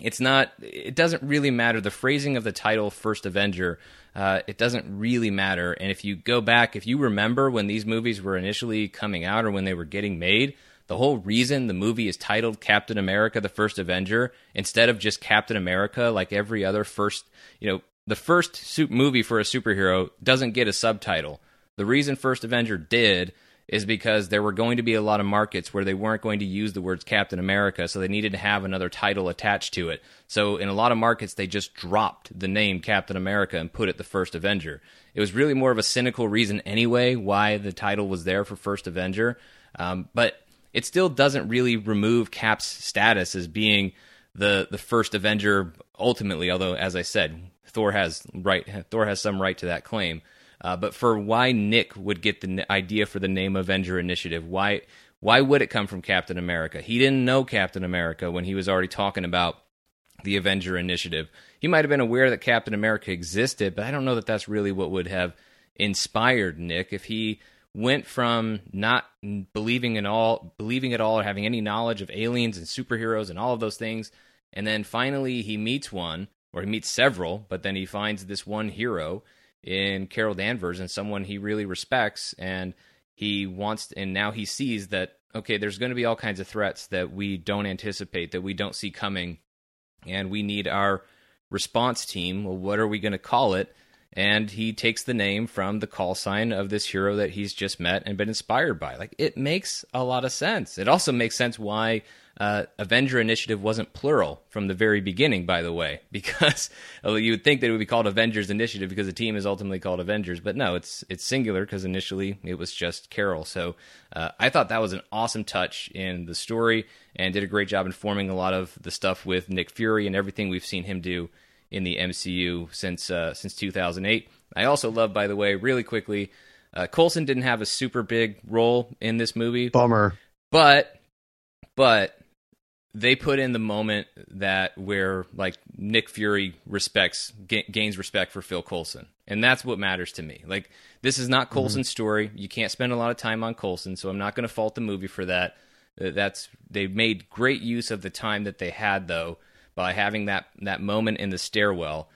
it doesn't really matter. The phrasing of the title, First Avenger, it doesn't really matter. And if you go back, if you remember when these movies were initially coming out or when they were getting made, the whole reason the movie is titled Captain America, the First Avenger, instead of just Captain America, like every other first, you know, the first movie for a superhero doesn't get a subtitle. The reason First Avenger did is because there were going to be a lot of markets where they weren't going to use the words Captain America, so they needed to have another title attached to it. So in a lot of markets, they just dropped the name Captain America and put it the First Avenger. It was really more of a cynical reason anyway why the title was there for First Avenger. But it still doesn't really remove Cap's status as being the first Avenger ultimately, although, as I said, Thor has some right to that claim. But for why Nick would get the idea for the name Avenger Initiative, why would it come from Captain America? He didn't know Captain America when he was already talking about the Avenger Initiative. He might have been aware that Captain America existed, but I don't know that that's really what would have inspired Nick if he went from not believing at all, or having any knowledge of aliens and superheroes and all of those things, and then finally he meets one, or he meets several, but then he finds this one hero in Carol Danvers and someone he really respects, and he wants, and now he sees that okay, there's going to be all kinds of threats that we don't anticipate, that we don't see coming, and we need our response team. Well, what are we going to call it? And he takes the name from the call sign of this hero that he's just met and been inspired by. Like, it makes a lot of sense. It also makes sense why Avenger Initiative wasn't plural from the very beginning, by the way, because you would think that it would be called Avengers Initiative because the team is ultimately called Avengers, but no, it's singular because initially it was just Carol. So I thought that was an awesome touch in the story and did a great job informing a lot of the stuff with Nick Fury and everything we've seen him do in the MCU since 2008. I also love, by the way, really quickly, Coulson didn't have a super big role in this movie. Bummer. But they put in the moment that where like Nick Fury gains respect for Phil Coulson. And that's what matters to me. Like, this is not Coulson's story. You can't spend a lot of time on Coulson, so I'm not going to fault the movie for that. They made great use of the time that they had, though, by having that moment in the stairwell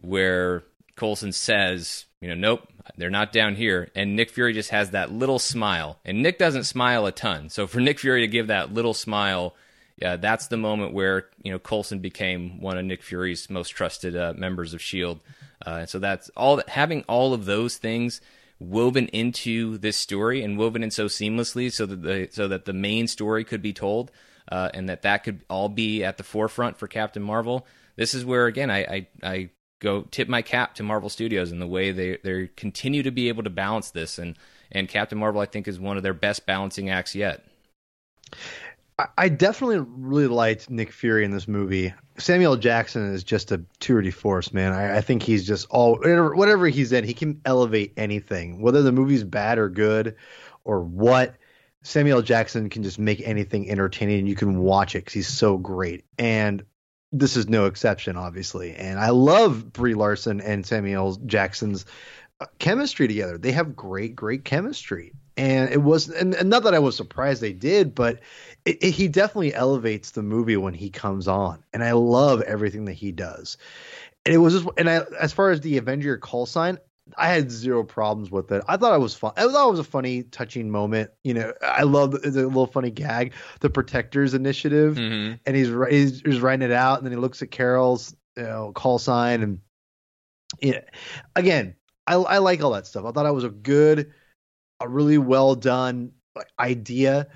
where Coulson says, you know, nope, they're not down here. And Nick Fury just has that little smile. And Nick doesn't smile a ton. So for Nick Fury to give that little smile, that's the moment where, you know, Coulson became one of Nick Fury's most trusted members of S.H.I.E.L.D. And so that's all, having all of those things woven into this story and woven in so seamlessly so that the main story could be told. And that could all be at the forefront for Captain Marvel. This is where, again, I go tip my cap to Marvel Studios and the way they continue to be able to balance this. And Captain Marvel, I think, is one of their best balancing acts yet. I definitely really liked Nick Fury in this movie. Samuel Jackson is just a tour de force, man. I think he's just whatever he's in, he can elevate anything. Whether the movie's bad or good or what, Samuel Jackson can just make anything entertaining and you can watch it because he's so great. And this is no exception, obviously. And I love Brie Larson and Samuel Jackson's chemistry together. They have great, great chemistry. And it was, and not that I was surprised they did, but he definitely elevates the movie when he comes on. And I love everything that he does. And it was just, as far as the Avenger call sign, I had zero problems with it. I thought it was fun. I thought it was a funny, touching moment. You know, I love the little funny gag, the Protectors Initiative, and he's writing it out, and then he looks at Carol's, you know, call sign, and you know, again, I like all that stuff. I thought it was a really well done idea.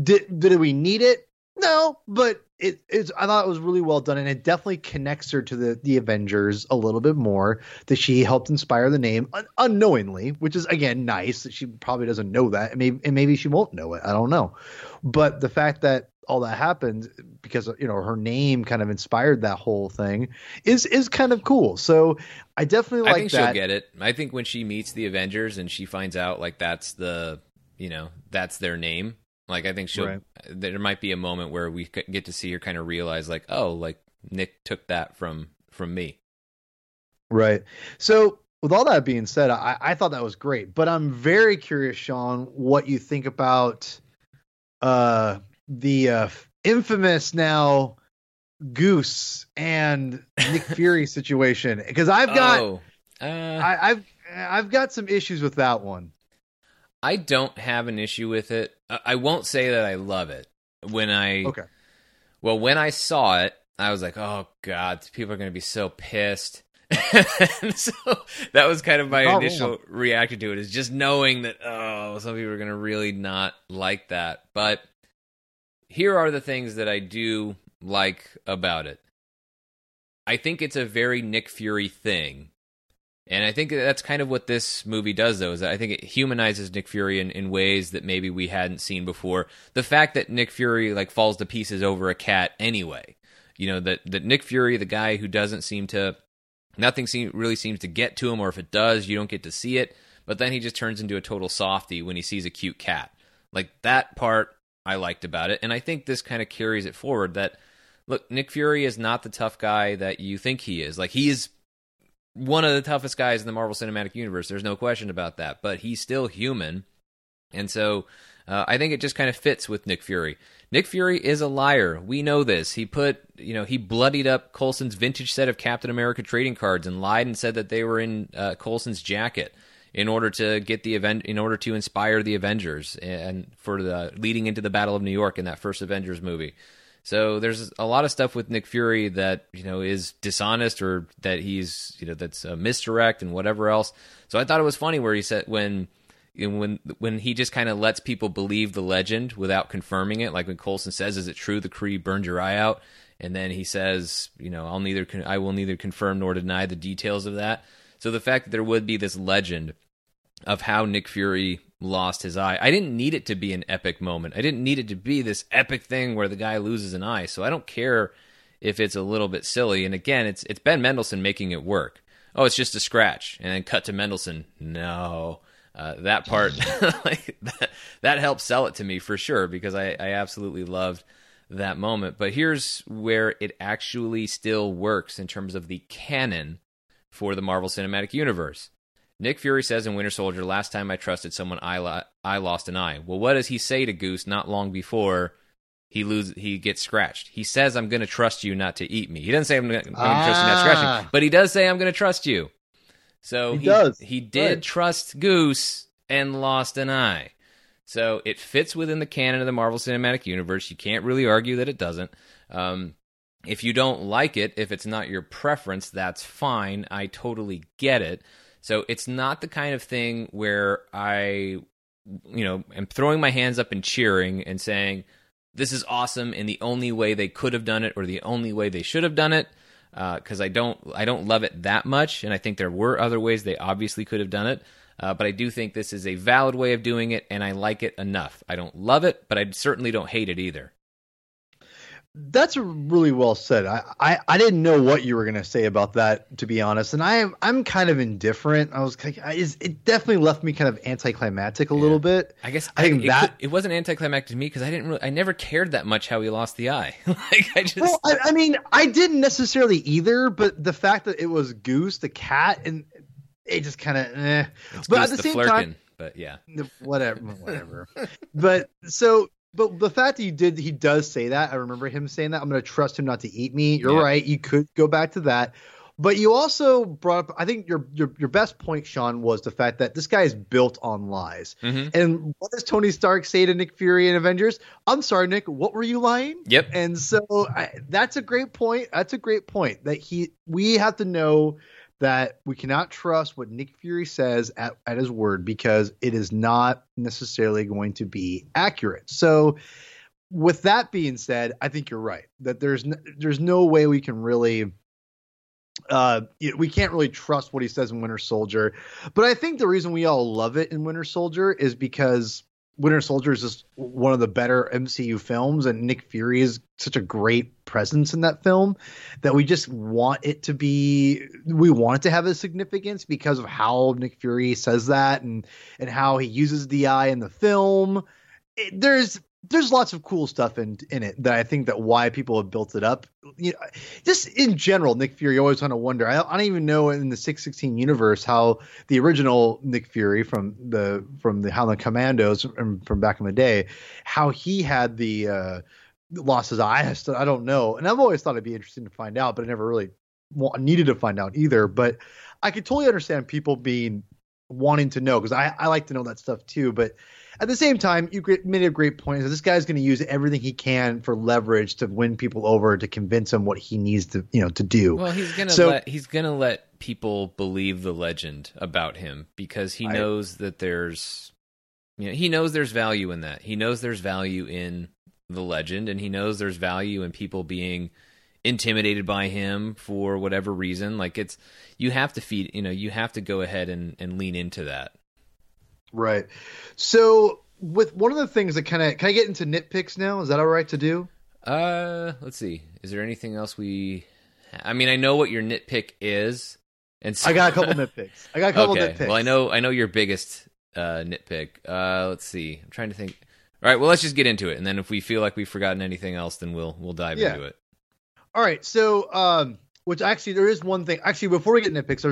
Did we need it? No, but I thought it was really well done, and it definitely connects her to the Avengers a little bit more, that she helped inspire the name unknowingly, which is, again, nice that she probably doesn't know that, and maybe she won't know it. I don't know. But the fact that all that happened because, you know, her name kind of inspired that whole thing is kind of cool. So I definitely like that. I think she'll get it. I think when she meets the Avengers and she finds out, like, that's their name. Like, I think there might be a moment where we get to see her kind of realize, like, oh, like, Nick took that from me. Right. So with all that being said, I thought that was great. But I'm very curious, Sean, what you think about the infamous now Goose and Nick Fury situation. Because I've got I've got some issues with that one. I don't have an issue with it. I won't say that I love it. When I saw it, I was like, "Oh God, people are going to be so pissed." And so that was kind of my initial reaction to it, is just knowing that, oh, some people are going to really not like that. But here are the things that I do like about it. I think it's a very Nick Fury thing. And I think that's kind of what this movie does, though, is that I think it humanizes Nick Fury in ways that maybe we hadn't seen before. The fact that Nick Fury, like, falls to pieces over a cat anyway. You know, that Nick Fury, the guy who doesn't seem to... Nothing really seems to get to him, or if it does, you don't get to see it. But then he just turns into a total softy when he sees a cute cat. Like, that part I liked about it. And I think this kind of carries it forward, that, look, Nick Fury is not the tough guy that you think he is. Like, he is one of the toughest guys in the Marvel Cinematic Universe. There's no question about that, but he's still human. And so I think it just kind of fits with Nick Fury. Nick Fury is a liar. We know this. He bloodied up Coulson's vintage set of Captain America trading cards and lied and said that they were in Coulson's jacket. in order to get the event, in order to inspire the Avengers, and for the leading into the Battle of New York in that first Avengers movie. So there's a lot of stuff with Nick Fury that, you know, is dishonest, or that he's, you know, that's a misdirect and whatever else. So I thought it was funny where he said, when he just kind of lets people believe the legend without confirming it, like when Coulson says, "Is it true the Kree burned your eye out?" And then he says, "You know, I will neither confirm nor deny the details of that." So the fact that there would be this legend of how Nick Fury lost his eye, I didn't need it to be an epic moment. I didn't need it to be this epic thing where the guy loses an eye. So I don't care if it's a little bit silly. And again, it's Ben Mendelsohn making it work. Oh, it's just a scratch, and then cut to Mendelsohn. No. That part, like, that helped sell it to me for sure, because I absolutely loved that moment. But here's where it actually still works in terms of the canon for the Marvel Cinematic Universe. Nick Fury says in Winter Soldier, "Last time I trusted someone, I lost an eye." Well, what does he say to Goose not long before he gets scratched? He says, "I'm going to trust you not to eat me." He doesn't say, "I'm going to trust you not scratch me," but he does say, "I'm going to trust you." So he did trust Goose and lost an eye. So it fits within the canon of the Marvel Cinematic Universe. You can't really argue that it doesn't. If you don't like it, if it's not your preference, that's fine. I totally get it. So it's not the kind of thing where I, you know, am throwing my hands up and cheering and saying, this is awesome, and the only way they could have done it, or the only way they should have done it. Because I don't love it that much, and I think there were other ways they obviously could have done it, but I do think this is a valid way of doing it, and I like it enough. I don't love it, but I certainly don't hate it either. That's really well said. I didn't know what you were going to say about that, to be honest, and I'm kind of indifferent. I was like, it definitely left me kind of anticlimactic a little bit. I guess it wasn't anticlimactic to me because I never cared that much how he lost the eye. I mean, I didn't necessarily either, but the fact that it was Goose the cat, and it just kind of, but Goose, at the same Flerkin, time, but yeah, whatever. But the fact that he does say that, I remember him saying that, "I'm going to trust him not to eat me." You're right. You could go back to that. But you also brought up, I think your best point, Sean, was the fact that this guy is built on lies. Mm-hmm. And what does Tony Stark say to Nick Fury in Avengers? "I'm sorry, Nick, what were you lying?" Yep. And so that's a great point. That's a great point, that we have to know that we cannot trust what Nick Fury says at his word, because it is not necessarily going to be accurate. So with that being said, I think you're right, that there's no way we can really we can't really trust what he says in Winter Soldier. But I think the reason we all love it in Winter Soldier is because Winter Soldier is just one of the better MCU films, and Nick Fury is such a great presence in that film that we just want it to be – we want it to have a significance because of how Nick Fury says that and how he uses the eye in the film. There's lots of cool stuff in it that I think that why people have built it up. You know, just in general, Nick Fury, always kind of wonder. I don't even know in the 616 universe how the original Nick Fury from the Howling Commandos from back in the day, how he had the lost his eye. I don't know, and I've always thought it'd be interesting to find out, but I never really needed to find out either. But I could totally understand people wanting to know, because I like to know that stuff too, but. At the same time, you made a great point. So this guy's going to use everything he can for leverage to win people over, to convince him what he needs to, you know, to do. Well, he's going to let people believe the legend about him, because he knows that there's, you know, he knows there's value in that. He knows there's value in the legend, and he knows there's value in people being intimidated by him for whatever reason. Like, it's, you have to feed, you know, you have to go ahead and lean into that. Right. So with one of the things that can I get into nitpicks now? Is that all right to do? Let's see. Is there anything else I know what your nitpick is. And so... I got a couple nitpicks. Well, I know your biggest nitpick. Let's see. I'm trying to think. All right, well, let's just get into it, and then if we feel like we've forgotten anything else, then we'll dive into it. All right. So, which actually, there is one thing. Actually, before we get nitpicks,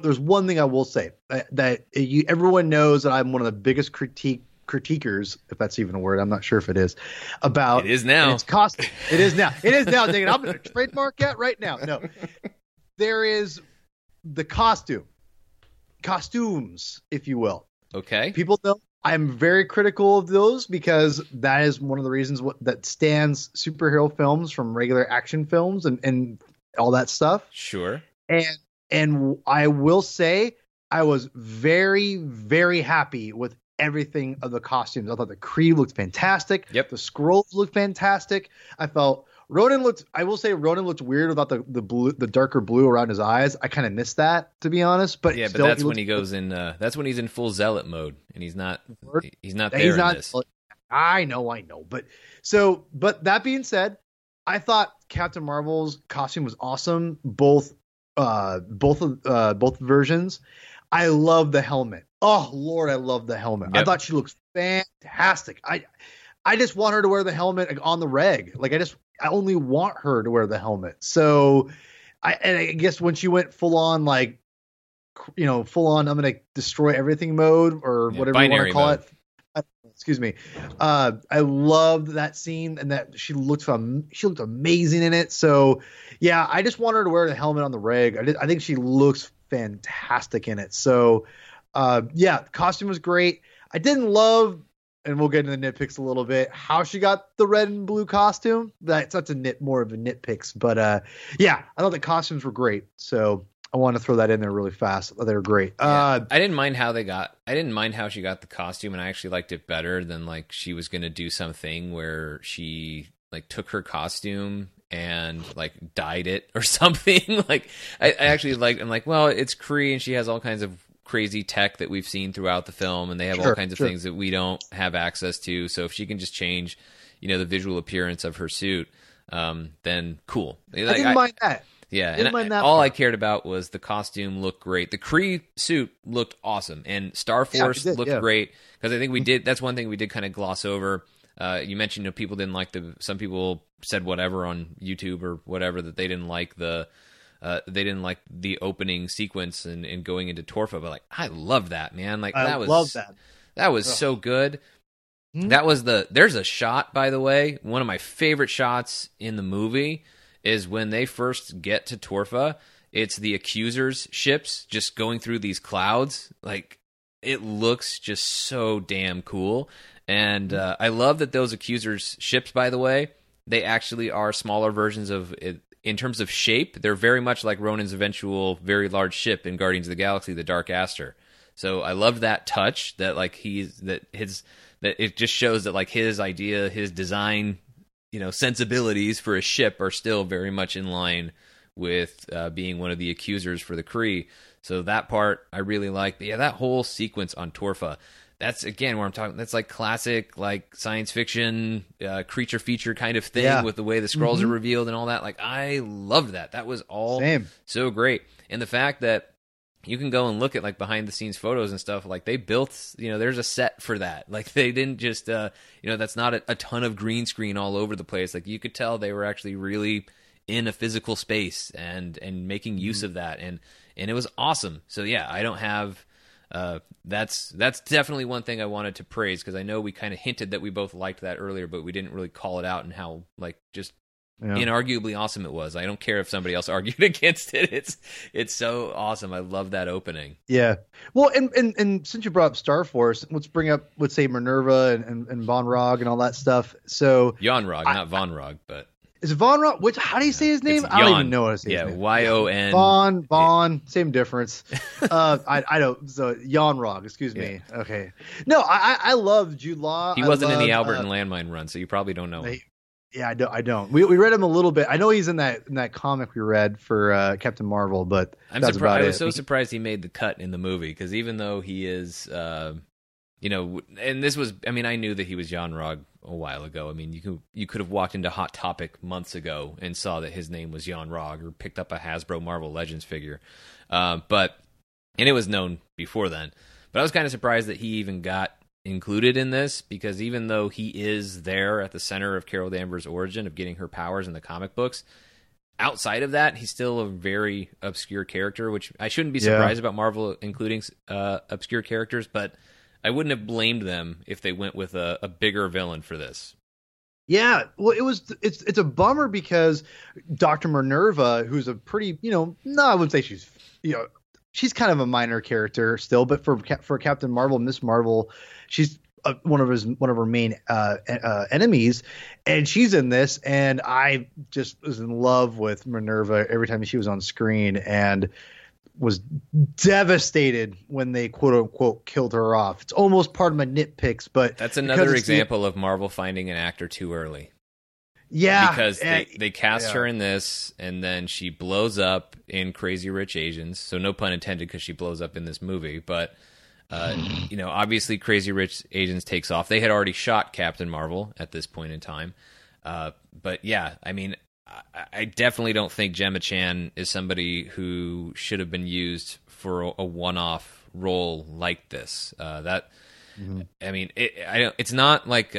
there's one thing I will say, that everyone knows that I'm one of the biggest critiquers, if that's even a word. I'm not sure if it is. About it is now. It's costing. It is now. It is now. Dang it, I'm going to trademark that right now. No, there is the costume. costumes, if you will. Okay. People know I'm very critical of those because that is one of the reasons that stands superhero films from regular action films and all that stuff. Sure. And I will say I was very, very happy with everything of the costumes. I thought the Kree looked fantastic. Yep. The Skrulls looked fantastic. I felt Ronan looked, I will say Ronan looked weird without the blue, the darker blue around his eyes. I kind of missed that, to be honest. But yeah, still, but that's when he goes in. That's when he's in full zealot mode, and he's not there. He's not. In this. I know. But that being said, I thought Captain Marvel's costume was awesome. Both versions. I love the helmet. Oh Lord, I love the helmet. Yep. I thought she looked fantastic. I just want her to wear the helmet on the reg. Like I only want her to wear the helmet. So I guess when she went full on, like, you know, full on, I'm going to destroy everything mode or whatever you want to call it. Excuse me. I loved that scene and that she looked amazing in it. So yeah, I just want her to wear the helmet on the reg. I think she looks fantastic in it. So yeah, the costume was great. I didn't love, and we'll get into the nitpicks a little bit, how she got the red and blue costume. That's not more of a nitpicks, but yeah, I thought the costumes were great. So I want to throw that in there really fast. They were great. Yeah. I didn't mind how she got the costume, and I actually liked it better than like she was going to do something where she like took her costume and like dyed it or something. Like I actually liked. I'm like, well, it's Kree, and she has all kinds of crazy tech that we've seen throughout the film, and they have all kinds of things that we don't have access to. So if she can just change, you know, the visual appearance of her suit, then cool. Like, I didn't mind that. Yeah, all I cared about was the costume looked great. The Kree suit looked awesome, and Star Force looked great, because I think we did. That's one thing we did kind of gloss over. You mentioned, you know, people didn't like some people said whatever on YouTube or whatever that they didn't like the opening sequence and going into Torfa, but like I love that, man. Like that was so good. Mm-hmm. There's a shot, by the way, one of my favorite shots in the movie is when they first get to Torfa. It's the Accuser's ships just going through these clouds. Like, it looks just so damn cool. And I love that those Accuser's ships, by the way, they actually are smaller versions of it. In terms of shape, they're very much like Ronan's eventual very large ship in Guardians of the Galaxy, the Dark Aster. So I love that touch that like it just shows that like his idea, his design, you know, sensibilities for a ship are still very much in line with being one of the Accusers for the Kree. So that part I really like. But yeah, that whole sequence on Torfa, that's again where I'm talking. That's like classic, like science fiction, creature feature kind of thing with the way the Skrulls are revealed and all that. Like I loved that. That was all so great, and the fact that you can go and look at like behind the scenes photos and stuff. Like they built, you know, there's a set for that. Like they didn't just, you know, that's not a ton of green screen all over the place. Like you could tell they were actually really in a physical space and making use of that, and it was awesome. So yeah, I don't have. That's definitely one thing I wanted to praise, because I know we kind of hinted that we both liked that earlier, but we didn't really call it out and how like just inarguably awesome it was. I don't care if somebody else argued against it. It's so awesome. I love that opening. Yeah. Well, and since you brought up Star Force, let's say Minerva and Yon-Rogg and all that stuff. So Yon-Rogg, not Von-Rogg, but is Von-Rogg? How do you say his name? I don't even know how to say his name. Y-O-N. Von, same difference. I don't. So Yon-Rogg, excuse me. Okay. No, I love Jude Law. He wasn't in the Albertan landmine run, so you probably don't know him. Yeah, I don't. We read him a little bit. I know he's in that comic we read for Captain Marvel, but I was so surprised he made the cut in the movie, because even though he is, you know, and this was, I mean, I knew that he was Yon-Rogg a while ago. I mean, you could have walked into Hot Topic months ago and saw that his name was Yon-Rogg, or picked up a Hasbro Marvel Legends figure. And it was known before then. But I was kind of surprised that he even got included in this, because even though he is there at the center of Carol Danvers' origin of getting her powers in the comic books, outside of that, he's still a very obscure character, which I shouldn't be surprised about Marvel including obscure characters, but I wouldn't have blamed them if they went with a bigger villain for this. Yeah, well, it's a bummer, because Dr. Minerva, who's a pretty, you know, no, I wouldn't say she's, you know, she's kind of a minor character still, but for Captain Marvel, Miss Marvel, she's one of her main enemies, and she's in this, and I just was in love with Minerva every time she was on screen, and was devastated when they quote unquote killed her off. It's almost part of my nitpicks, but that's another example of Marvel finding an actor too early. Yeah, because they cast her in this, and then she blows up in Crazy Rich Asians. So no pun intended, because she blows up in this movie. But you know, obviously, Crazy Rich Asians takes off. They had already shot Captain Marvel at this point in time. But yeah, I mean, I definitely don't think Gemma Chan is somebody who should have been used for a one-off role like this. Mm-hmm. I mean, it's not like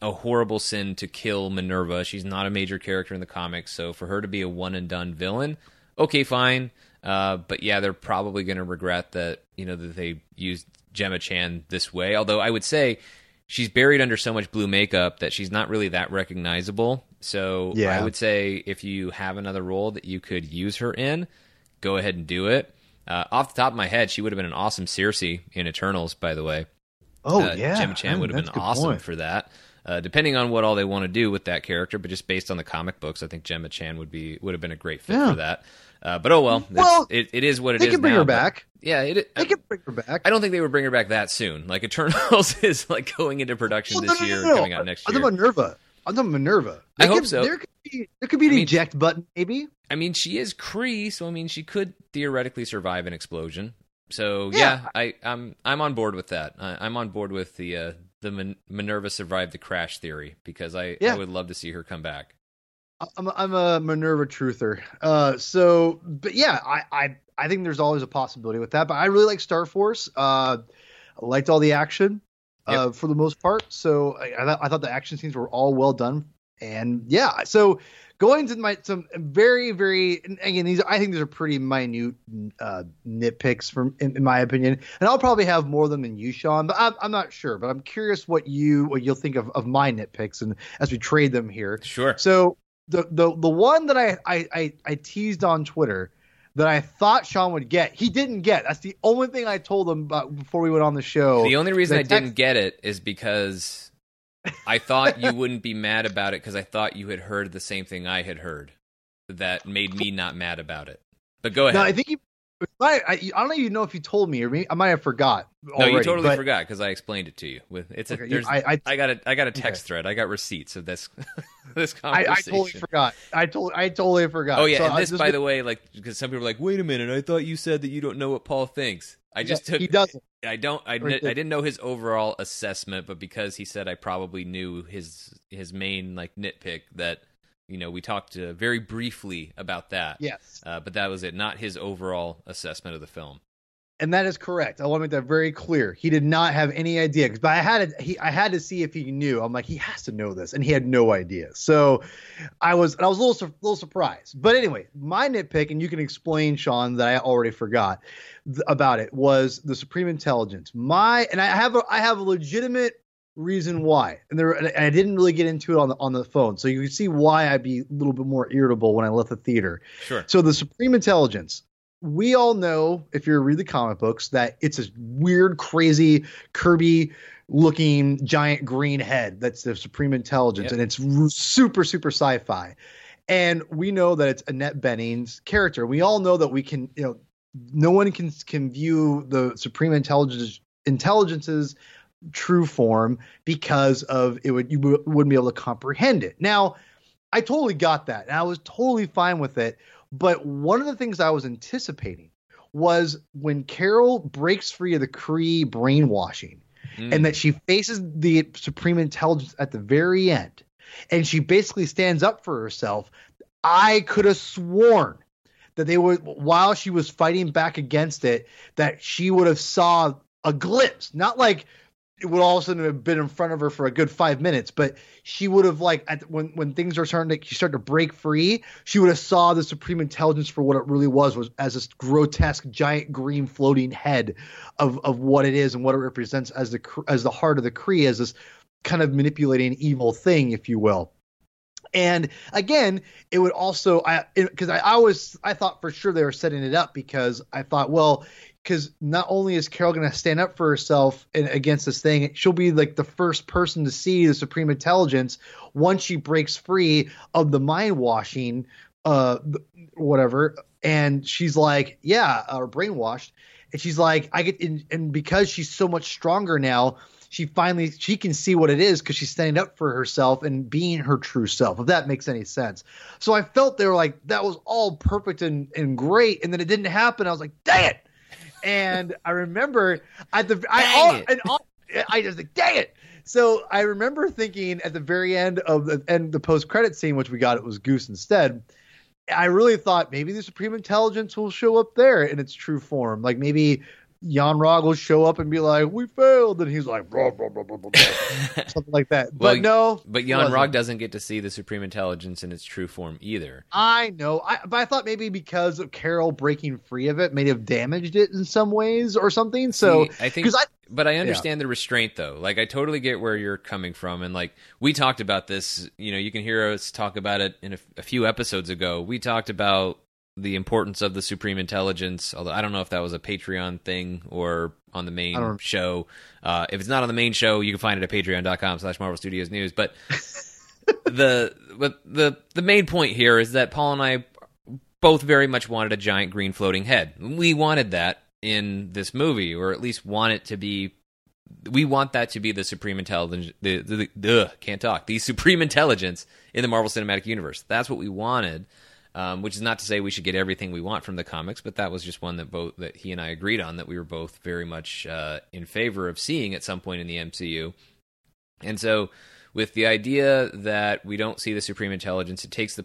a horrible sin to kill Minerva. She's not a major character in the comics, so for her to be a one-and-done villain, okay, fine. But yeah, they're probably going to regret that, you know, that they used Gemma Chan this way. Although I would say she's buried under so much blue makeup that she's not really that recognizable. So yeah. I would say if you have another role that you could use her in, go ahead and do it. Off the top of my head, she would have been an awesome Circe in Eternals, by the way. Oh, yeah. Gemma Chan would have been awesome for that. Depending on what all they want to do with that character, but just based on the comic books, I think Gemma Chan would have been a great fit for that. But oh well, it is what it is. They can bring her back. Yeah, they can bring her back. I don't think they would bring her back that soon. Like Eternals is like going into production this year, coming out next year. I'm Minerva. I hope so. There could be an eject button, maybe. I mean, she is Kree, so I mean, she could theoretically survive an explosion. So yeah, I'm on board with that. I'm on board with the Minerva survived the crash theory, because I would love to see her come back. I'm a Minerva truther. I think there's always a possibility with that. But I really like Star Force. I liked all the action for the most part. So I thought the action scenes were all well done. And yeah, so going to some very, very, and again, I think these are pretty minute nitpicks in my opinion, and I'll probably have more of them than you, Sean. But I'm not sure. But I'm curious what you'll think of my nitpicks, and as we trade them here. Sure. So the one that I teased on Twitter that I thought Sean would get, he didn't get. That's the only thing I told him about before we went on the show. The only reason I didn't get it is because I thought you wouldn't be mad about it, because I thought you had heard the same thing I had heard that made me not mad about it. But go ahead. No, I think I don't even know if you told me, or I might have forgot. Already, no, you totally forgot, because I explained it to you. I got a text thread. I got receipts of this this conversation. I totally forgot. I totally forgot. Oh yeah, so and this, by the way, like, because some people are like, wait a minute, I thought you said that you don't know what Paul thinks. He doesn't. I didn't know his overall assessment, but because he said I probably knew his main like nitpick, that, you know, we talked very briefly about that. Yes. But that was it, not his overall assessment of the film. And that is correct. I want to make that very clear. He did not have any idea, but I had to see if he knew. I'm like, he has to know this, and he had no idea. So I was a little surprised. But anyway, my nitpick, and you can explain, Sean, that I already forgot about it, was the Supreme Intelligence. I have a legitimate reason why, and I didn't really get into it on the phone, so you can see why I'd be a little bit more irritable when I left the theater. Sure. So the Supreme Intelligence. We all know, if you read the comic books, that it's a weird, crazy, Kirby-looking giant green head. That's the Supreme Intelligence, and it's super, super sci-fi. And we know that it's Annette Bening's character. We all know that we can, you know, no one can view the Supreme Intelligence's true form, because of you wouldn't be able to comprehend it. Now, I totally got that, and I was totally fine with it. But one of the things I was anticipating was when Carol breaks free of the Kree brainwashing, and that she faces the Supreme Intelligence at the very end, and she basically stands up for herself. I could have sworn that while she was fighting back against it, that she would have saw a glimpse, not like it would all of a sudden have been in front of her for a good 5 minutes, but she would have, like, when things are starting to break free, she would have saw the Supreme Intelligence for what it really was as this grotesque giant green floating head of what it is and what it represents as the heart of the Kree, as this kind of manipulating evil thing, if you will. And again, it would also, because I thought for sure they were setting it up, because I thought, well, because not only is Carol going to stand up for herself and against this thing, she'll be like the first person to see the Supreme Intelligence once she breaks free of the mind washing, whatever. And she's like, yeah, or brainwashed. And she's like, and because she's so much stronger now, she can see what it is, because she's standing up for herself and being her true self, if that makes any sense. So I felt they were like, that was all perfect and great. And then it didn't happen. I was like, dang it. And I remember I just like, dang it. So I remember thinking at the very end of the post-credit scene, which we got, it was Goose instead. I really thought maybe the Supreme Intelligence will show up there in its true form. Like maybe Yon-Rogg will show up and be like, we failed. And he's like, blah, blah, blah, blah, blah, something like that. Well, but no. But Yon-Rogg doesn't get to see the Supreme Intelligence in its true form either. I know. But I thought maybe because of Carol breaking free of it, may have damaged it in some ways or something. So see, I think, but I understand the restraint though. Like I totally get where you're coming from. And like, we talked about this, you know, you can hear us talk about it in a few episodes ago. We talked about the importance of the Supreme Intelligence, although I don't know if that was a Patreon thing or on the main show. If it's not on the main show, you can find it at patreon.com/Marvel Studios News. But the main point here is that Paul and I both very much wanted a giant green floating head. We wanted that in this movie, or at least want it to be. We want that to be the Supreme Intelligence. The Supreme Intelligence in the Marvel Cinematic Universe. That's what we wanted. Which is not to say we should get everything we want from the comics, but that was just one that that he and I agreed on, that we were both very much in favor of seeing at some point in the MCU. And so, with the idea that we don't see the Supreme Intelligence, it takes the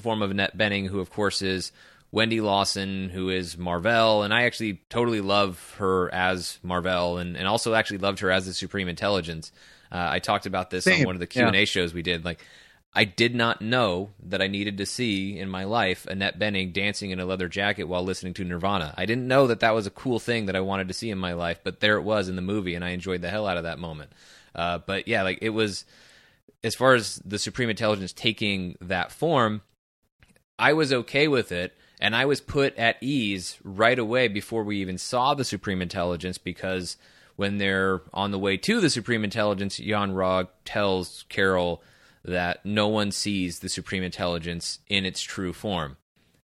form of Annette Bening, who of course is Wendy Lawson, who is Mar-Vell, and I actually totally love her as Mar-Vell, and also actually loved her as the Supreme Intelligence. I talked about this on one of the Q&A shows we did, like, I did not know that I needed to see in my life Annette Bening dancing in a leather jacket while listening to Nirvana. I didn't know that that was a cool thing that I wanted to see in my life, but there it was in the movie, and I enjoyed the hell out of that moment. But yeah, like it was, as far as the Supreme Intelligence taking that form, I was okay with it, and I was put at ease right away before we even saw the Supreme Intelligence, because when they're on the way to the Supreme Intelligence, Yon-Rogg tells Carol that no one sees the Supreme Intelligence in its true form,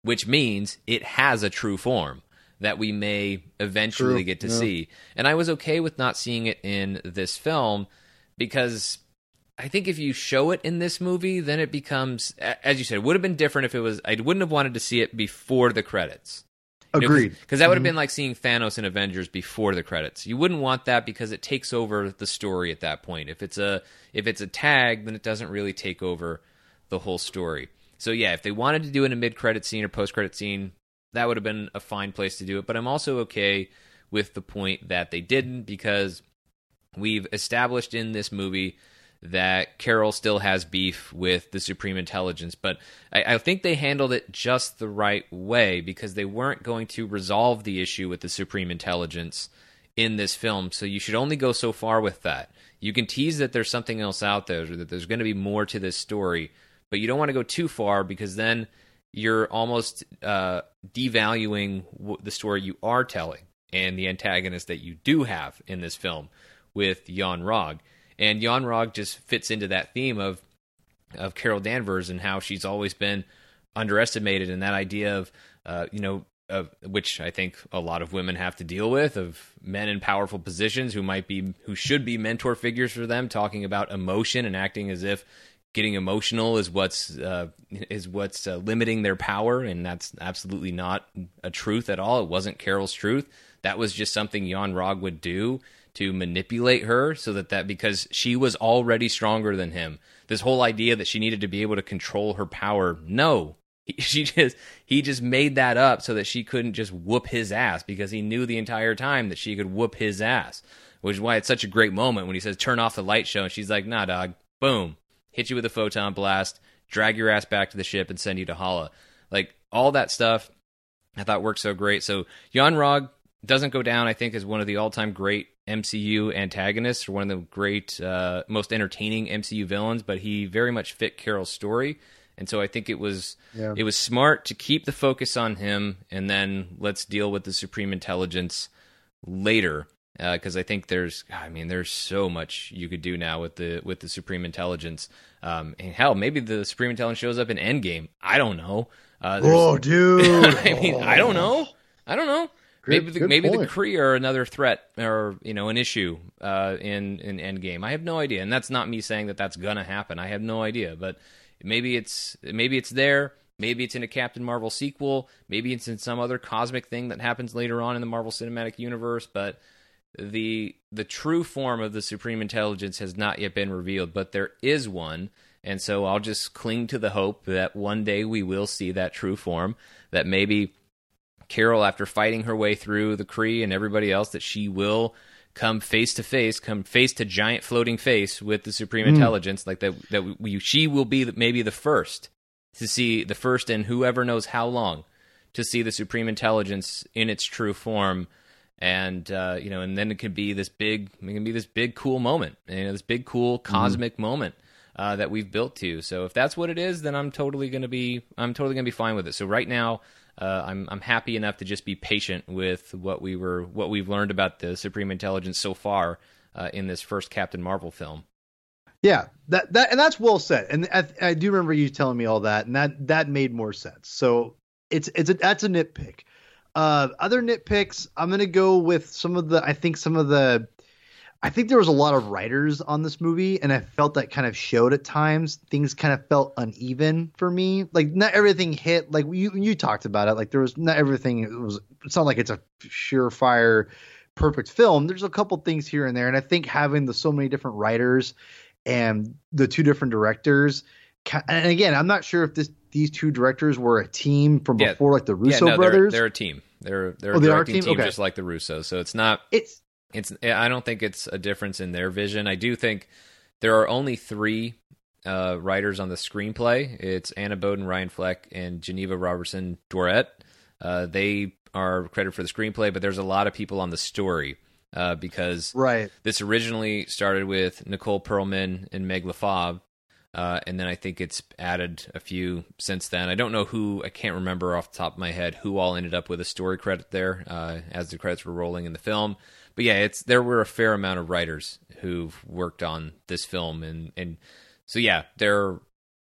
which means it has a true form that we may eventually get to see. And I was okay with not seeing it in this film, because I think if you show it in this movie, then it becomes, as you said, it would have been different if it was, I wouldn't have wanted to see it before the credits. Agreed. Because that would have been like seeing Thanos in Avengers before the credits. You wouldn't want that, because it takes over the story at that point. If it's a tag, then it doesn't really take over the whole story. So yeah, if they wanted to do it in a mid-credit scene or post-credit scene, that would have been a fine place to do it. But I'm also okay with the point that they didn't, because we've established in this movie that Carol still has beef with the Supreme Intelligence. But I think they handled it just the right way, because they weren't going to resolve the issue with the Supreme Intelligence in this film. So you should only go so far with that. You can tease that there's something else out there, or that there's going to be more to this story, but you don't want to go too far, because then you're almost devaluing the story you are telling and the antagonist that you do have in this film with Yon-Rogg. And Yon-Rogg just fits into that theme of Carol Danvers, and how she's always been underestimated, and that idea of, which I think a lot of women have to deal with, of men in powerful positions who should be mentor figures for them, talking about emotion and acting as if getting emotional is what's limiting their power, and that's absolutely not a truth at all. It wasn't Carol's truth. That was just something Yon-Rogg would do to manipulate her, so that because she was already stronger than him. This whole idea that she needed to be able to control her power, no. He just made that up so that she couldn't just whoop his ass, because he knew the entire time that she could whoop his ass, which is why it's such a great moment when he says, turn off the light show, and she's like, nah, dog, boom, hit you with a photon blast, drag your ass back to the ship, and send you to Hala. Like, all that stuff I thought worked so great. So Yon-Rogg doesn't go down, I think, as one of the all-time great MCU antagonists, or one of the great, most entertaining MCU villains, but he very much fit Carol's story. And so I think it was smart to keep the focus on him, and then let's deal with the Supreme Intelligence later. Because I think there's so much you could do now with the Supreme Intelligence. And hell, maybe the Supreme Intelligence shows up in Endgame. I don't know. I don't know. Great, maybe the Kree are another threat, or an issue in Endgame. I have no idea, and that's not me saying that that's gonna happen. I have no idea, but maybe it's there. Maybe it's in a Captain Marvel sequel. Maybe it's in some other cosmic thing that happens later on in the Marvel Cinematic Universe. But the true form of the Supreme Intelligence has not yet been revealed. But there is one. And so I'll just cling to the hope that one day we will see that true form, that maybe Carol, after fighting her way through the Kree and everybody else, that she will come face to giant floating face with the Supreme Intelligence, like she will be maybe the first to see, the first in whoever knows how long, to see the Supreme Intelligence in its true form. And, and then it could be this big, cool moment, this big, cool cosmic moment. That we've built to. So if that's what it is, then I'm totally gonna be fine with it. So right now, I'm happy enough to just be patient with what we've learned about the Supreme Intelligence so far in this first Captain Marvel film. Yeah, that and that's well said. And I do remember you telling me all that, and that made more sense. So that's a nitpick. Other nitpicks, I'm gonna go with I think there was a lot of writers on this movie, and I felt that kind of showed at times. Things kind of felt uneven for me. Like, not everything hit. Like, you talked about it. Like, there was not everything. It's not like it's a surefire perfect film. There's a couple things here and there, and I think having so many different writers and the two different directors. And again, I'm not sure if these two directors were a team from before, like the Russo brothers. They're a team. They're a directing team, just like the Russos. So it's not. I don't think it's a difference in their vision. I do think there are only three writers on the screenplay. It's Anna Boden, Ryan Fleck, and Geneva Robertson Doret. They are credited for the screenplay, but there's a lot of people on the story because this originally started with Nicole Perlman and Meg LaFave, and then I think it's added a few since then. I can't remember off the top of my head who all ended up with a story credit there as the credits were rolling in the film. But yeah, there were a fair amount of writers who've worked on this film, and so yeah,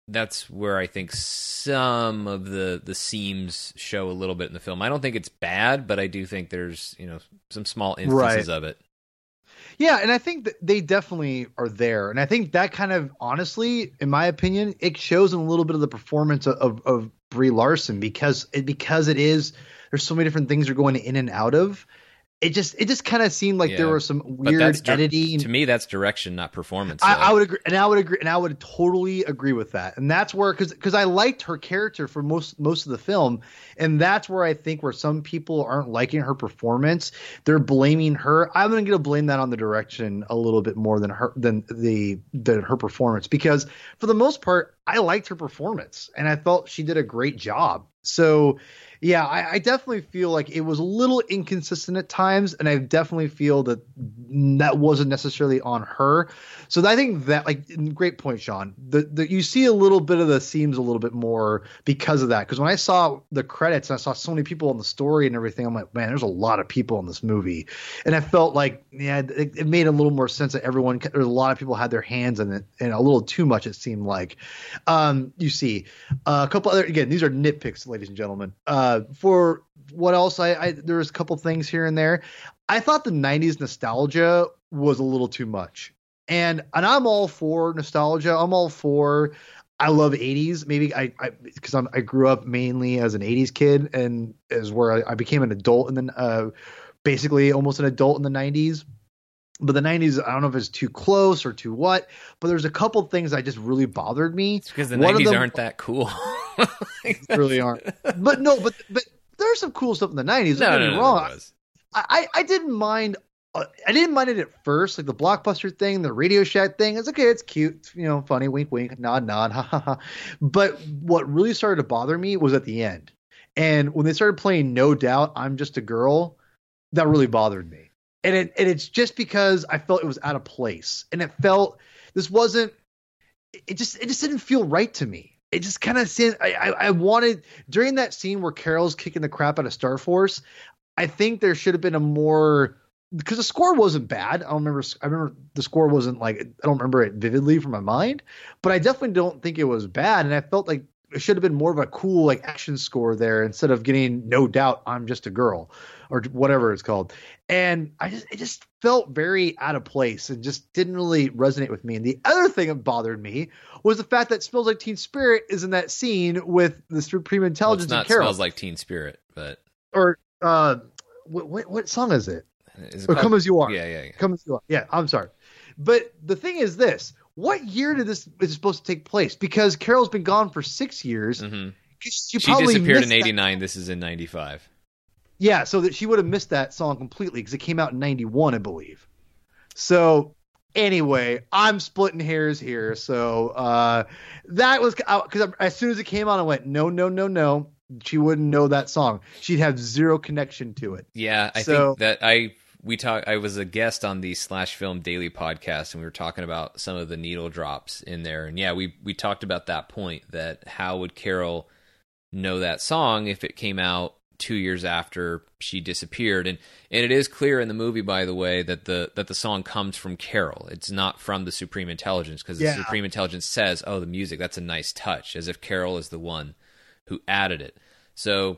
that's where I think some of the seams show a little bit in the film. I don't think it's bad, but I do think there's some small instances of it. Yeah, and I think that they definitely are there, and I think that kind of, honestly, in my opinion, it shows in a little bit of the performance of Brie Larson, because there's so many different things are going in and out of. It just kind of seemed like there were some weird editing. To me, that's direction, not performance. I would agree, and I would totally agree with that. And that's where, because I liked her character for most of the film, and that's where I think where some people aren't liking her performance, they're blaming her. I'm going to blame that on the direction a little bit more than her performance, because for the most part, I liked her performance, and I felt she did a great job. So. Yeah, I definitely feel like it was a little inconsistent at times, and I definitely feel that wasn't necessarily on her. So I think that, great point, Sean. You see a little bit of the seams a little bit more because of that. Because when I saw the credits and I saw so many people on the story and everything, I'm like, man, there's a lot of people in this movie, and I felt like, it made a little more sense that there's a lot of people had their hands in it, and a little too much it seemed like. You see a couple other, again, these are nitpicks, ladies and gentlemen. For what else, there was a couple things here and there. I thought the 90s nostalgia was a little too much. And I'm all for nostalgia. I love 80s. Maybe because I grew up mainly as an 80s kid, and is where I became an adult, and then basically almost an adult in the 90s. But the 90s, I don't know if it's too close or too what, but there's a couple things that just really bothered me. It's because the 90s aren't that cool. Really aren't. But no, but there's some cool stuff in the 90s. No, I didn't mind. I didn't mind it at first, like the Blockbuster thing, the Radio Shack thing. It's okay, it's cute, funny, wink, wink, nod, nod, ha, ha, ha. But what really started to bother me was at the end, and when they started playing "No Doubt, I'm Just a Girl," that really bothered me. And it's just because I felt it was out of place, and it felt this wasn't. It just didn't feel right to me. It just kind of seemed I wanted during that scene where Carol's kicking the crap out of Star Force. I think there should have been a more, because the score wasn't bad. I remember the score wasn't like, I don't remember it vividly from my mind, but I definitely don't think it was bad. And I felt like it should have been more of a cool like action score there instead of getting No Doubt, I'm Just a Girl or whatever it's called. And it just felt very out of place and just didn't really resonate with me. And the other thing that bothered me was the fact that Smells Like Teen Spirit is in that scene with the Supreme Intelligence and Carol. Smells Like Teen Spirit, but or what song is it? Is it called, Come As You Are. Yeah. Come As You Are. Yeah, I'm sorry. But the thing is this. What year is it supposed to take place? Because Carol's been gone for 6 years. Mm-hmm. She probably disappeared in 89. That. This is in 95. Yeah, so that she would have missed that song completely because it came out in 91, I believe. So anyway, I'm splitting hairs here. So that was because as soon as it came on, I went, no. She wouldn't know that song. She'd have zero connection to it. Yeah, I think that I was a guest on the /Film Daily podcast, and we were talking about some of the needle drops in there. And yeah, we talked about that point, that how would Carol know that song if it came out 2 years after she disappeared? And it is clear in the movie, by the way, that the song comes from Carol. It's not from the Supreme Intelligence, because the Supreme Intelligence says, "Oh, the music, that's a nice touch," as if Carol is the one who added it. So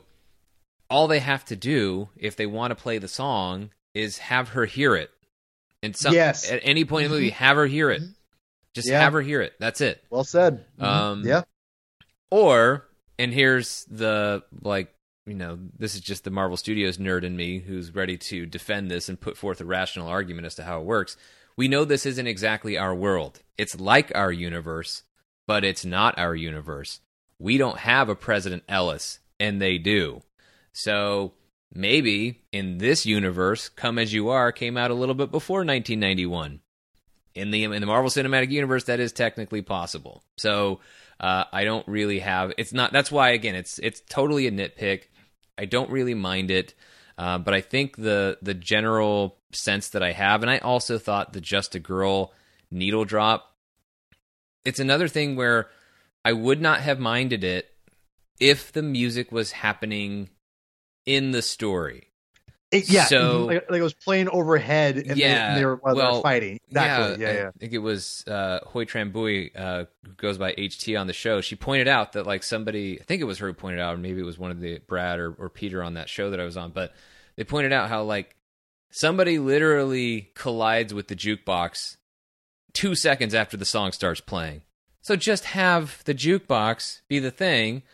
all they have to do if they want to play the song is have her hear it. And at any point in the movie, have her hear it. Just have her hear it. That's it. Well said. Or, and here's the, like, you know, this is just the Marvel Studios nerd in me who's ready to defend this and put forth a rational argument as to how it works. We know this isn't exactly our world. It's like our universe, but it's not our universe. We don't have a President Ellis, and they do. So maybe in this universe, Come As You Are came out a little bit before 1991. In the Marvel Cinematic Universe, that is technically possible. So I don't really have... It's not. That's why, again, it's totally a nitpick. I don't really mind it. But I think the general sense that I have, and I also thought the Just a Girl needle drop, it's another thing where I would not have minded it if the music was happening in the story. So, like it was playing overhead and they were fighting. Exactly. I think it was Hoi Tran Bui, who goes by HT on the show. She pointed out that like somebody, I think it was her who pointed out, or maybe it was one of the Brad or Peter on that show that I was on, but they pointed out how like somebody literally collides with the jukebox 2 seconds after the song starts playing. So just have the jukebox be the thing,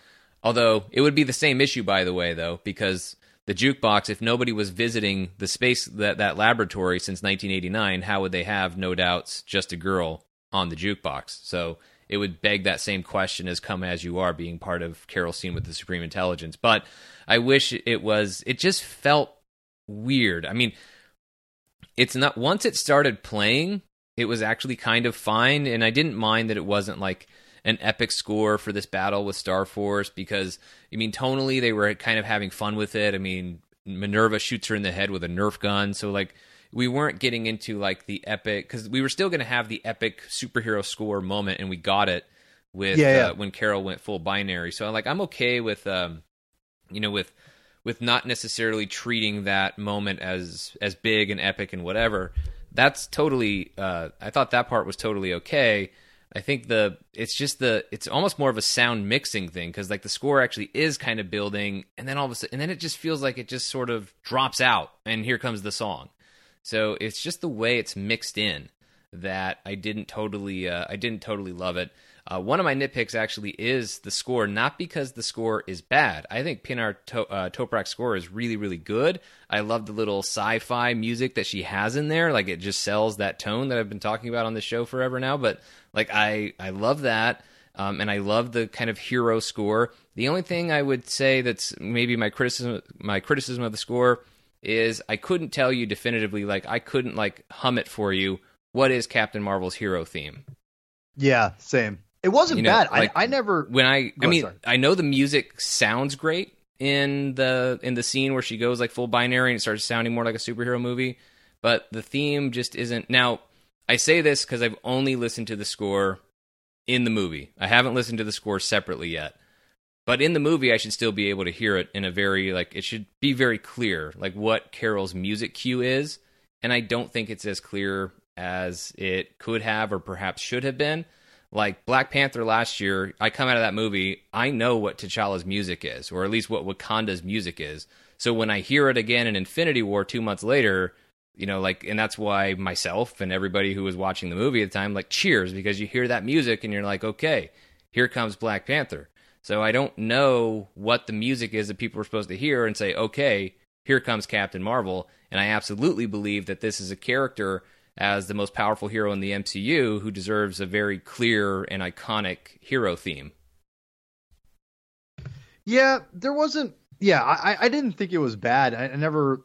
although it would be the same issue, by the way, though, because the jukebox, if nobody was visiting the space, that laboratory since 1989, how would they have No Doubt's Just a Girl on the jukebox? So it would beg that same question as Come As You Are being part of Carol's scene with the Supreme Intelligence. But I wish it just felt weird. I mean, it's not, once it started playing, it was actually kind of fine, and I didn't mind that it wasn't like an epic score for this battle with Star Force, because, I mean, tonally, they were kind of having fun with it. I mean, Minerva shoots her in the head with a Nerf gun, so, like, we weren't getting into, like, the epic, because we were still going to have the epic superhero score moment, and we got it with when Carol went full binary. So, like, I'm okay with, you know, with not necessarily treating that moment as big and epic and whatever. That's totally, I thought that part was totally okay. I think it's almost more of a sound mixing thing, because like the score actually is kind of building, and then all of a sudden, and then it just feels like it just sort of drops out, and here comes the song. So it's just the way it's mixed in that I didn't totally love it. One of my nitpicks actually is the score, not because the score is bad. I think Pinar Toprak's score is really, really good. I love the little sci-fi music that she has in there. Like, it just sells that tone that I've been talking about on the show forever now. But, like, I love that, and I love the kind of hero score. The only thing I would say that's maybe my criticism of the score is I couldn't tell you definitively, like, I couldn't, like, hum it for you, what is Captain Marvel's hero theme? Yeah, same. It wasn't bad. Like, I never. When I mean, I know the music sounds great in the scene where she goes like full binary and it starts sounding more like a superhero movie. but the theme just isn't. Now, I say this because I've only listened to the score in the movie. I haven't listened to the score separately yet. But in the movie, I should still be able to hear it in a very, like, it should be very clear, like, what Carol's music cue is. And I don't think it's as clear as it could have or perhaps should have been. Like, Black Panther last year, I come out of that movie, I know what T'Challa's music is, or at least what Wakanda's music is. So when I hear it again in Infinity War 2 months later, you know, like, and that's why myself and everybody who was watching the movie at the time, like, cheers, because you hear that music and you're like, okay, here comes Black Panther. So I don't know what the music is that people are supposed to hear and say, okay, here comes Captain Marvel. And I absolutely believe that this is a character as the most powerful hero in the MCU who deserves a very clear and iconic hero theme. Yeah, there wasn't... Yeah, I didn't think it was bad. I never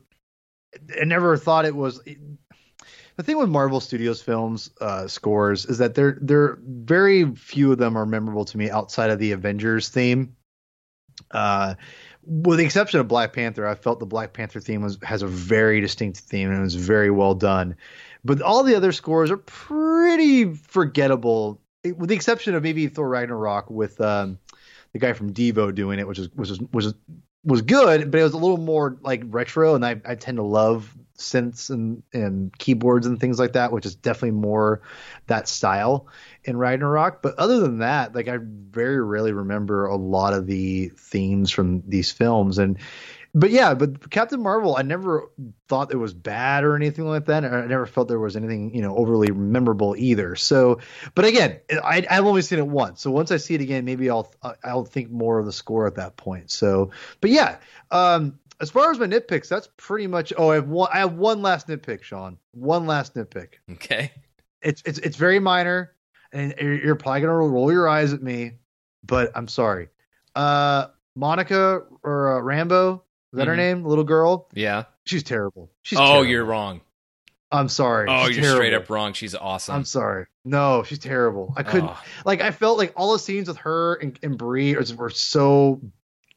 thought it was... The thing with Marvel Studios films scores is that they're very few of them are memorable to me outside of the Avengers theme. With the exception of Black Panther, I felt the Black Panther theme has a very distinct theme and it was very well done. But all the other scores are pretty forgettable, with the exception of maybe Thor Ragnarok with the guy from Devo doing it, which was good, but it was a little more like retro, and I tend to love synths and keyboards and things like that, which is definitely more that style in Ragnarok. But other than that, like, I very rarely remember a lot of the themes from these films. But Captain Marvel, I never thought it was bad or anything like that. I never felt there was anything, you know, overly memorable either. So, but again, I've only seen it once. So once I see it again, maybe I'll think more of the score at that point. So, but yeah, as far as my nitpicks, that's pretty much. Oh, I have one last nitpick, Sean. One last nitpick. Okay. It's very minor, and you're probably gonna roll your eyes at me, but I'm sorry. Monica or Rambeau. Is that her name? The little girl? Yeah. She's terrible. She's terrible. You're wrong. I'm sorry. Oh, she's terrible. Straight up wrong. She's awesome. I'm sorry. No, she's terrible. I couldn't. Like, I felt like all the scenes with her and Brie were so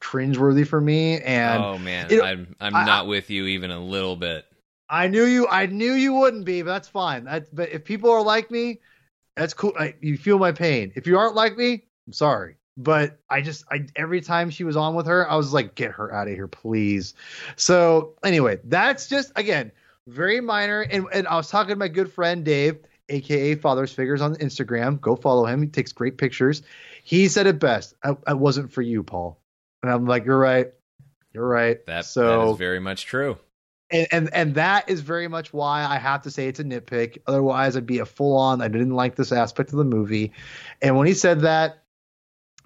cringeworthy for me. And oh man, I'm not with you even a little bit. I knew you wouldn't be, but that's fine. But if people are like me, that's cool. You feel my pain. If you aren't like me, I'm sorry. But I every time she was on with her, I was like, get her out of here, please. So anyway, that's just, again, very minor. And I was talking to my good friend, Dave, a.k.a. Father's Figures on Instagram. Go follow him. He takes great pictures. He said it best. I wasn't for you, Paul. And I'm like, you're right. You're right. That is very much true. And that is very much why I have to say it's a nitpick. Otherwise, I'd be a full on. I didn't like this aspect of the movie. And when he said that,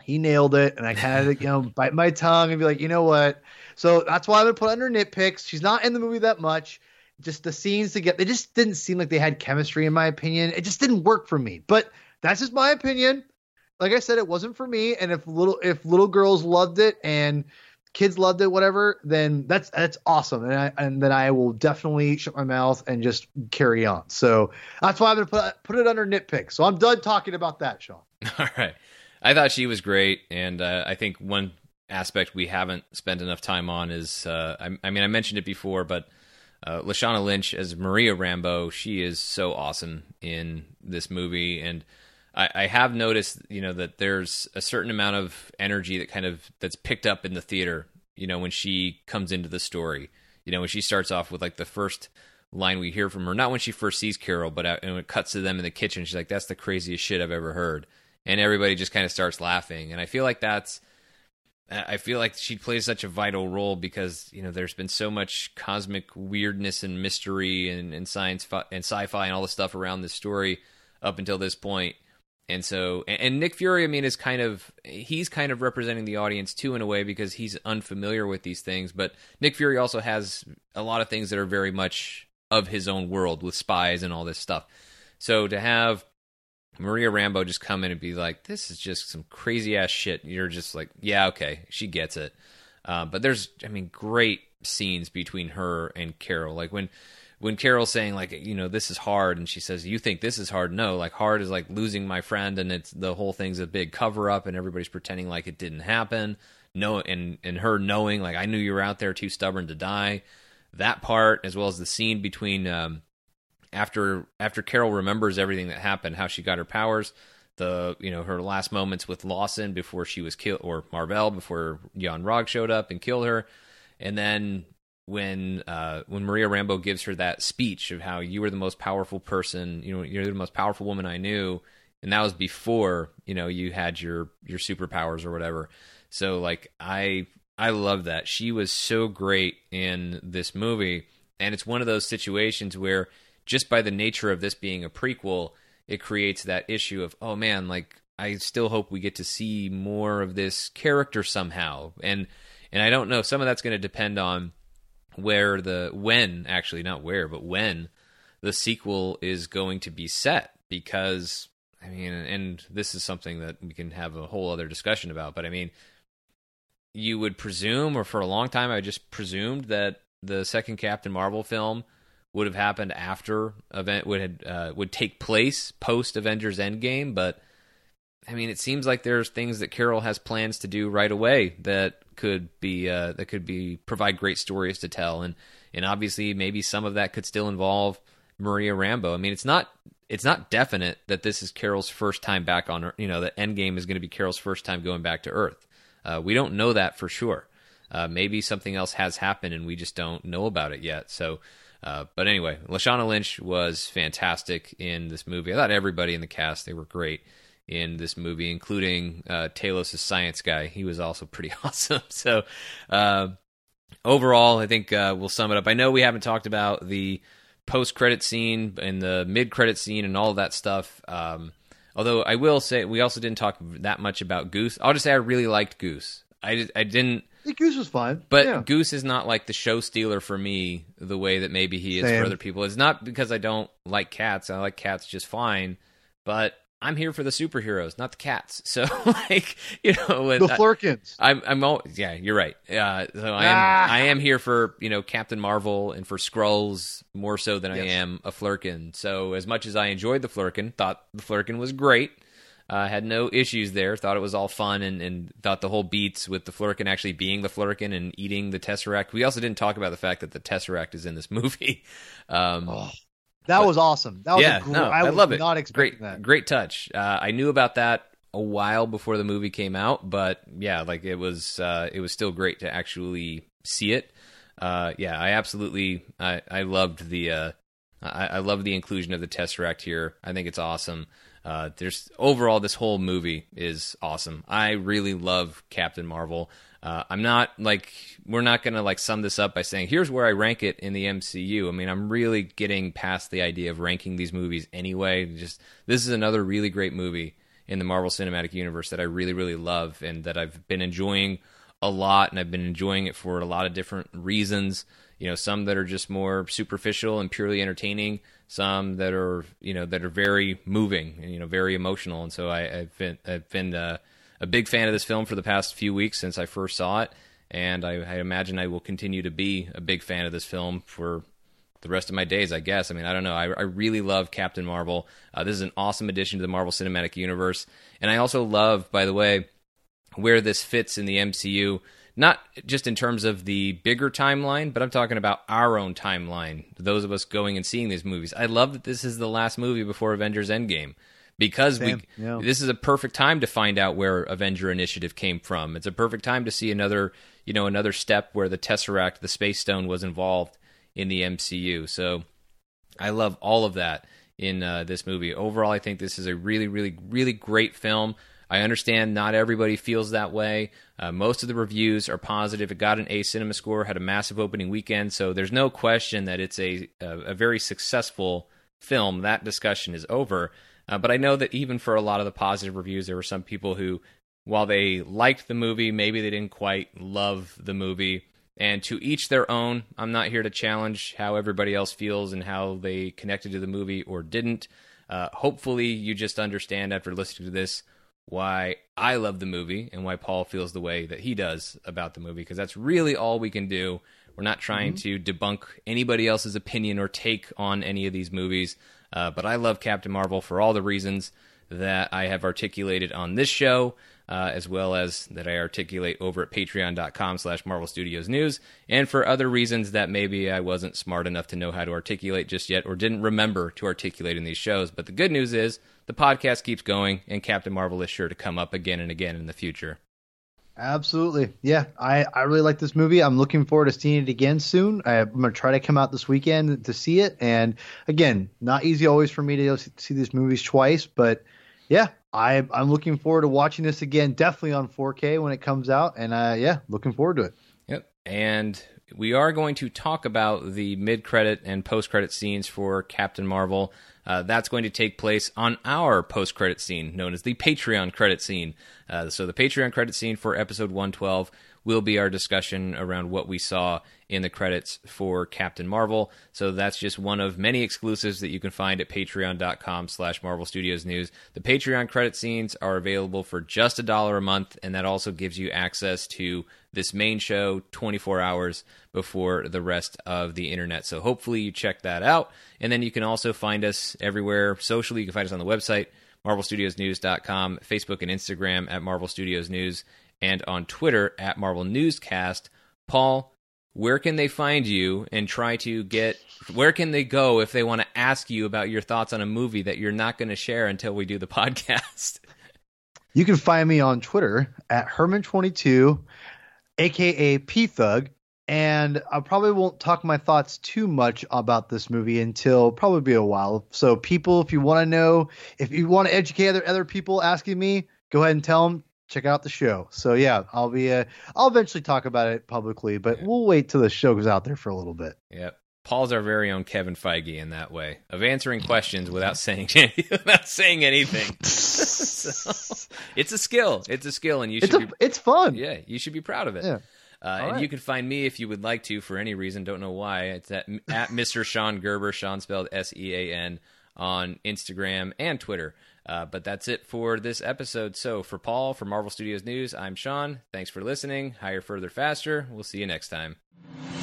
he nailed it, and I kind of, you know, bite my tongue and be like, you know what? So that's why I'm going to put under nitpicks. She's not in the movie that much. Just the scenes they just didn't seem like they had chemistry, in my opinion. It just didn't work for me. But that's just my opinion. Like I said, it wasn't for me. And if little girls loved it and kids loved it, whatever, then that's awesome. And then I will definitely shut my mouth and just carry on. So that's why I'm going to put it under nitpicks. So I'm done talking about that, Sean. All right. I thought she was great, and I think one aspect we haven't spent enough time on is, I mentioned it before, but Lashana Lynch as Maria Rambeau, she is so awesome in this movie, and I have noticed, you know, that there's a certain amount of energy that's picked up in the theater, you know, when she comes into the story, you know, when she starts off with, like, the first line we hear from her, not when she first sees Carol, but and when it cuts to them in the kitchen, she's like, that's the craziest shit I've ever heard. And everybody just kind of starts laughing. And I feel like she plays such a vital role because, you know, there's been so much cosmic weirdness and mystery and science and sci-fi and all the stuff around this story up until this point. And so, and Nick Fury, I mean, is he's kind of representing the audience too in a way because he's unfamiliar with these things. But Nick Fury also has a lot of things that are very much of his own world with spies and all this stuff. So to have Maria Rambeau just come in and be like, this is just some crazy ass shit. You're just like, yeah, okay, she gets it. But there's, I mean, great scenes between her and Carol. Like when Carol's saying, like, you know, this is hard, and she says, you think this is hard? No, like, hard is like losing my friend, and it's the whole thing's a big cover up, and everybody's pretending like it didn't happen. No, and her knowing, like, I knew you were out there, too stubborn to die. that part, as well as the scene between after Carol remembers everything that happened, how she got her powers, the, you know, her last moments with Lawson before she was killed, or Mar-Vell before Yon-Rogg showed up and killed her, and then when Maria Rambeau gives her that speech of how you were the most powerful person, you know, you're the most powerful woman I knew, and that was before, you know, you had your superpowers or whatever. So like I love that. She was so great in this movie, and it's one of those situations where just by the nature of this being a prequel, it creates that issue of, oh man, like I still hope we get to see more of this character somehow. And I don't know, some of that's going to depend on when the sequel is going to be set, because I mean, and this is something that we can have a whole other discussion about, but I mean, you would presume, or for a long time, I just presumed that the second Captain Marvel film would have happened after would take place post Avengers Endgame. But I mean, it seems like there's things that Carol has plans to do right away that could be provide great stories to tell, and obviously maybe some of that could still involve Maria Rambeau. I mean, it's not definite that this is Carol's first time back on Earth, you know, that Endgame is going to be Carol's first time going back to Earth. We don't know that for sure. Maybe something else has happened and we just don't know about it yet. So. But anyway, Lashana Lynch was fantastic in this movie. I thought everybody in the cast, they were great in this movie, including Talos' science guy. He was also pretty awesome. So overall, I think we'll sum it up. I know we haven't talked about the post-credit scene and the mid-credit scene and all of that stuff. Although I will say we also didn't talk that much about Goose. I'll just say I really liked Goose. I didn't. Goose was fine. But yeah. Goose is not like the show stealer for me the way that maybe he is for other people. It's not because I don't like cats. I like cats just fine. But I'm here for the superheroes, not the cats. So, like, you know. The Flerkins. I'm always, yeah, you're right. So I am here for, you know, Captain Marvel and for Skrulls more so than I am a Flerkin. So as much as I enjoyed the Flerkin, thought the Flerkin was great. Had no issues there, thought it was all fun, and thought the whole beats with the Flerkin actually being the Flerkin and eating the Tesseract. We also didn't talk about the fact that the Tesseract is in this movie. That was awesome. That was I love it. Not expecting that. Great touch. I knew about that a while before the movie came out, but yeah, like it was still great to actually see it. I loved the inclusion of the Tesseract here. I think it's awesome. There's overall, this whole movie is awesome. I really love Captain Marvel. We're not going to like sum this up by saying, here's where I rank it in the MCU. I mean, I'm really getting past the idea of ranking these movies anyway. Just, this is another really great movie in the Marvel Cinematic Universe that I really, really love and that I've been enjoying a lot. And I've been enjoying it for a lot of different reasons. You know, some that are just more superficial and purely entertaining, some that are, you know, that are very moving and, you know, very emotional. And so I've been a big fan of this film for the past few weeks since I first saw it. And I imagine I will continue to be a big fan of this film for the rest of my days, I guess. I mean, I don't know. I really love Captain Marvel. This is an awesome addition to the Marvel Cinematic Universe. And I also love, by the way, where this fits in the MCU. Not just in terms of the bigger timeline, but I'm talking about our own timeline, those of us going and seeing these movies. I love that this is the last movie before Avengers Endgame, because this is a perfect time to find out where Avenger Initiative came from. It's a perfect time to see another step where the Tesseract, the Space Stone, was involved in the MCU. So I love all of that in this movie. Overall, I think this is a really, really, really great film. I understand not everybody feels that way. Most of the reviews are positive. It got an A Cinema Score, had a massive opening weekend, so there's no question that it's a very successful film. That discussion is over. But I know that even for a lot of the positive reviews, there were some people who, while they liked the movie, maybe they didn't quite love the movie. And to each their own. I'm not here to challenge how everybody else feels and how they connected to the movie or didn't. Hopefully, you just understand after listening to this why I love the movie and why Paul feels the way that he does about the movie, because that's really all we can do. We're not trying to debunk anybody else's opinion or take on any of these movies, but I love Captain Marvel for all the reasons that I have articulated on this show, as well as that I articulate over at patreon.com/Marvel Studios News, and for other reasons that maybe I wasn't smart enough to know how to articulate just yet or didn't remember to articulate in these shows. But the good news is the podcast keeps going, and Captain Marvel is sure to come up again and again in the future. Absolutely. Yeah, I really like this movie. I'm looking forward to seeing it again soon. I'm going to try to come out this weekend to see it. And again, not easy always for me to see these movies twice. But yeah, I'm looking forward to watching this again, definitely on 4K when it comes out. And yeah, looking forward to it. Yep. And we are going to talk about the mid-credit and post-credit scenes for Captain Marvel. That's going to take place on our post-credit scene, known as the Patreon credit scene. So the Patreon credit scene for episode 112 will be our discussion around what we saw in the credits for Captain Marvel. So that's just one of many exclusives that you can find at patreon.com/Marvel Studios News. The Patreon credit scenes are available for just $1 a month, and that also gives you access to this main show 24 hours before the rest of the internet. So hopefully you check that out. And then you can also find us everywhere socially. You can find us on the website, marvelstudiosnews.com, Facebook and Instagram at Marvel Studios News, and on Twitter at Marvel Newscast. Paul, where can they find you and try to get, where can they go if they want to ask you about your thoughts on a movie that you're not going to share until we do the podcast? You can find me on Twitter at Herman22, aka PThug, and I probably won't talk my thoughts too much about this movie until probably a while. So people, if you want to know, if you want to educate other people asking me, go ahead and tell them. Check out the show. So yeah, I'll eventually talk about it publicly, but we'll wait till the show goes out there for a little bit. Yep. Paul's our very own Kevin Feige in that way of answering questions without saying anything. So, it's a skill, and it's fun. Yeah, you should be proud of it. Yeah. And right. You can find me if you would like to for any reason. Don't know why. It's at Mr. Sean Gerber, Sean spelled SEAN, on Instagram and Twitter. But that's it for this episode. So for Paul, for Marvel Studios News, I'm Sean. Thanks for listening. Higher, further, faster. We'll see you next time.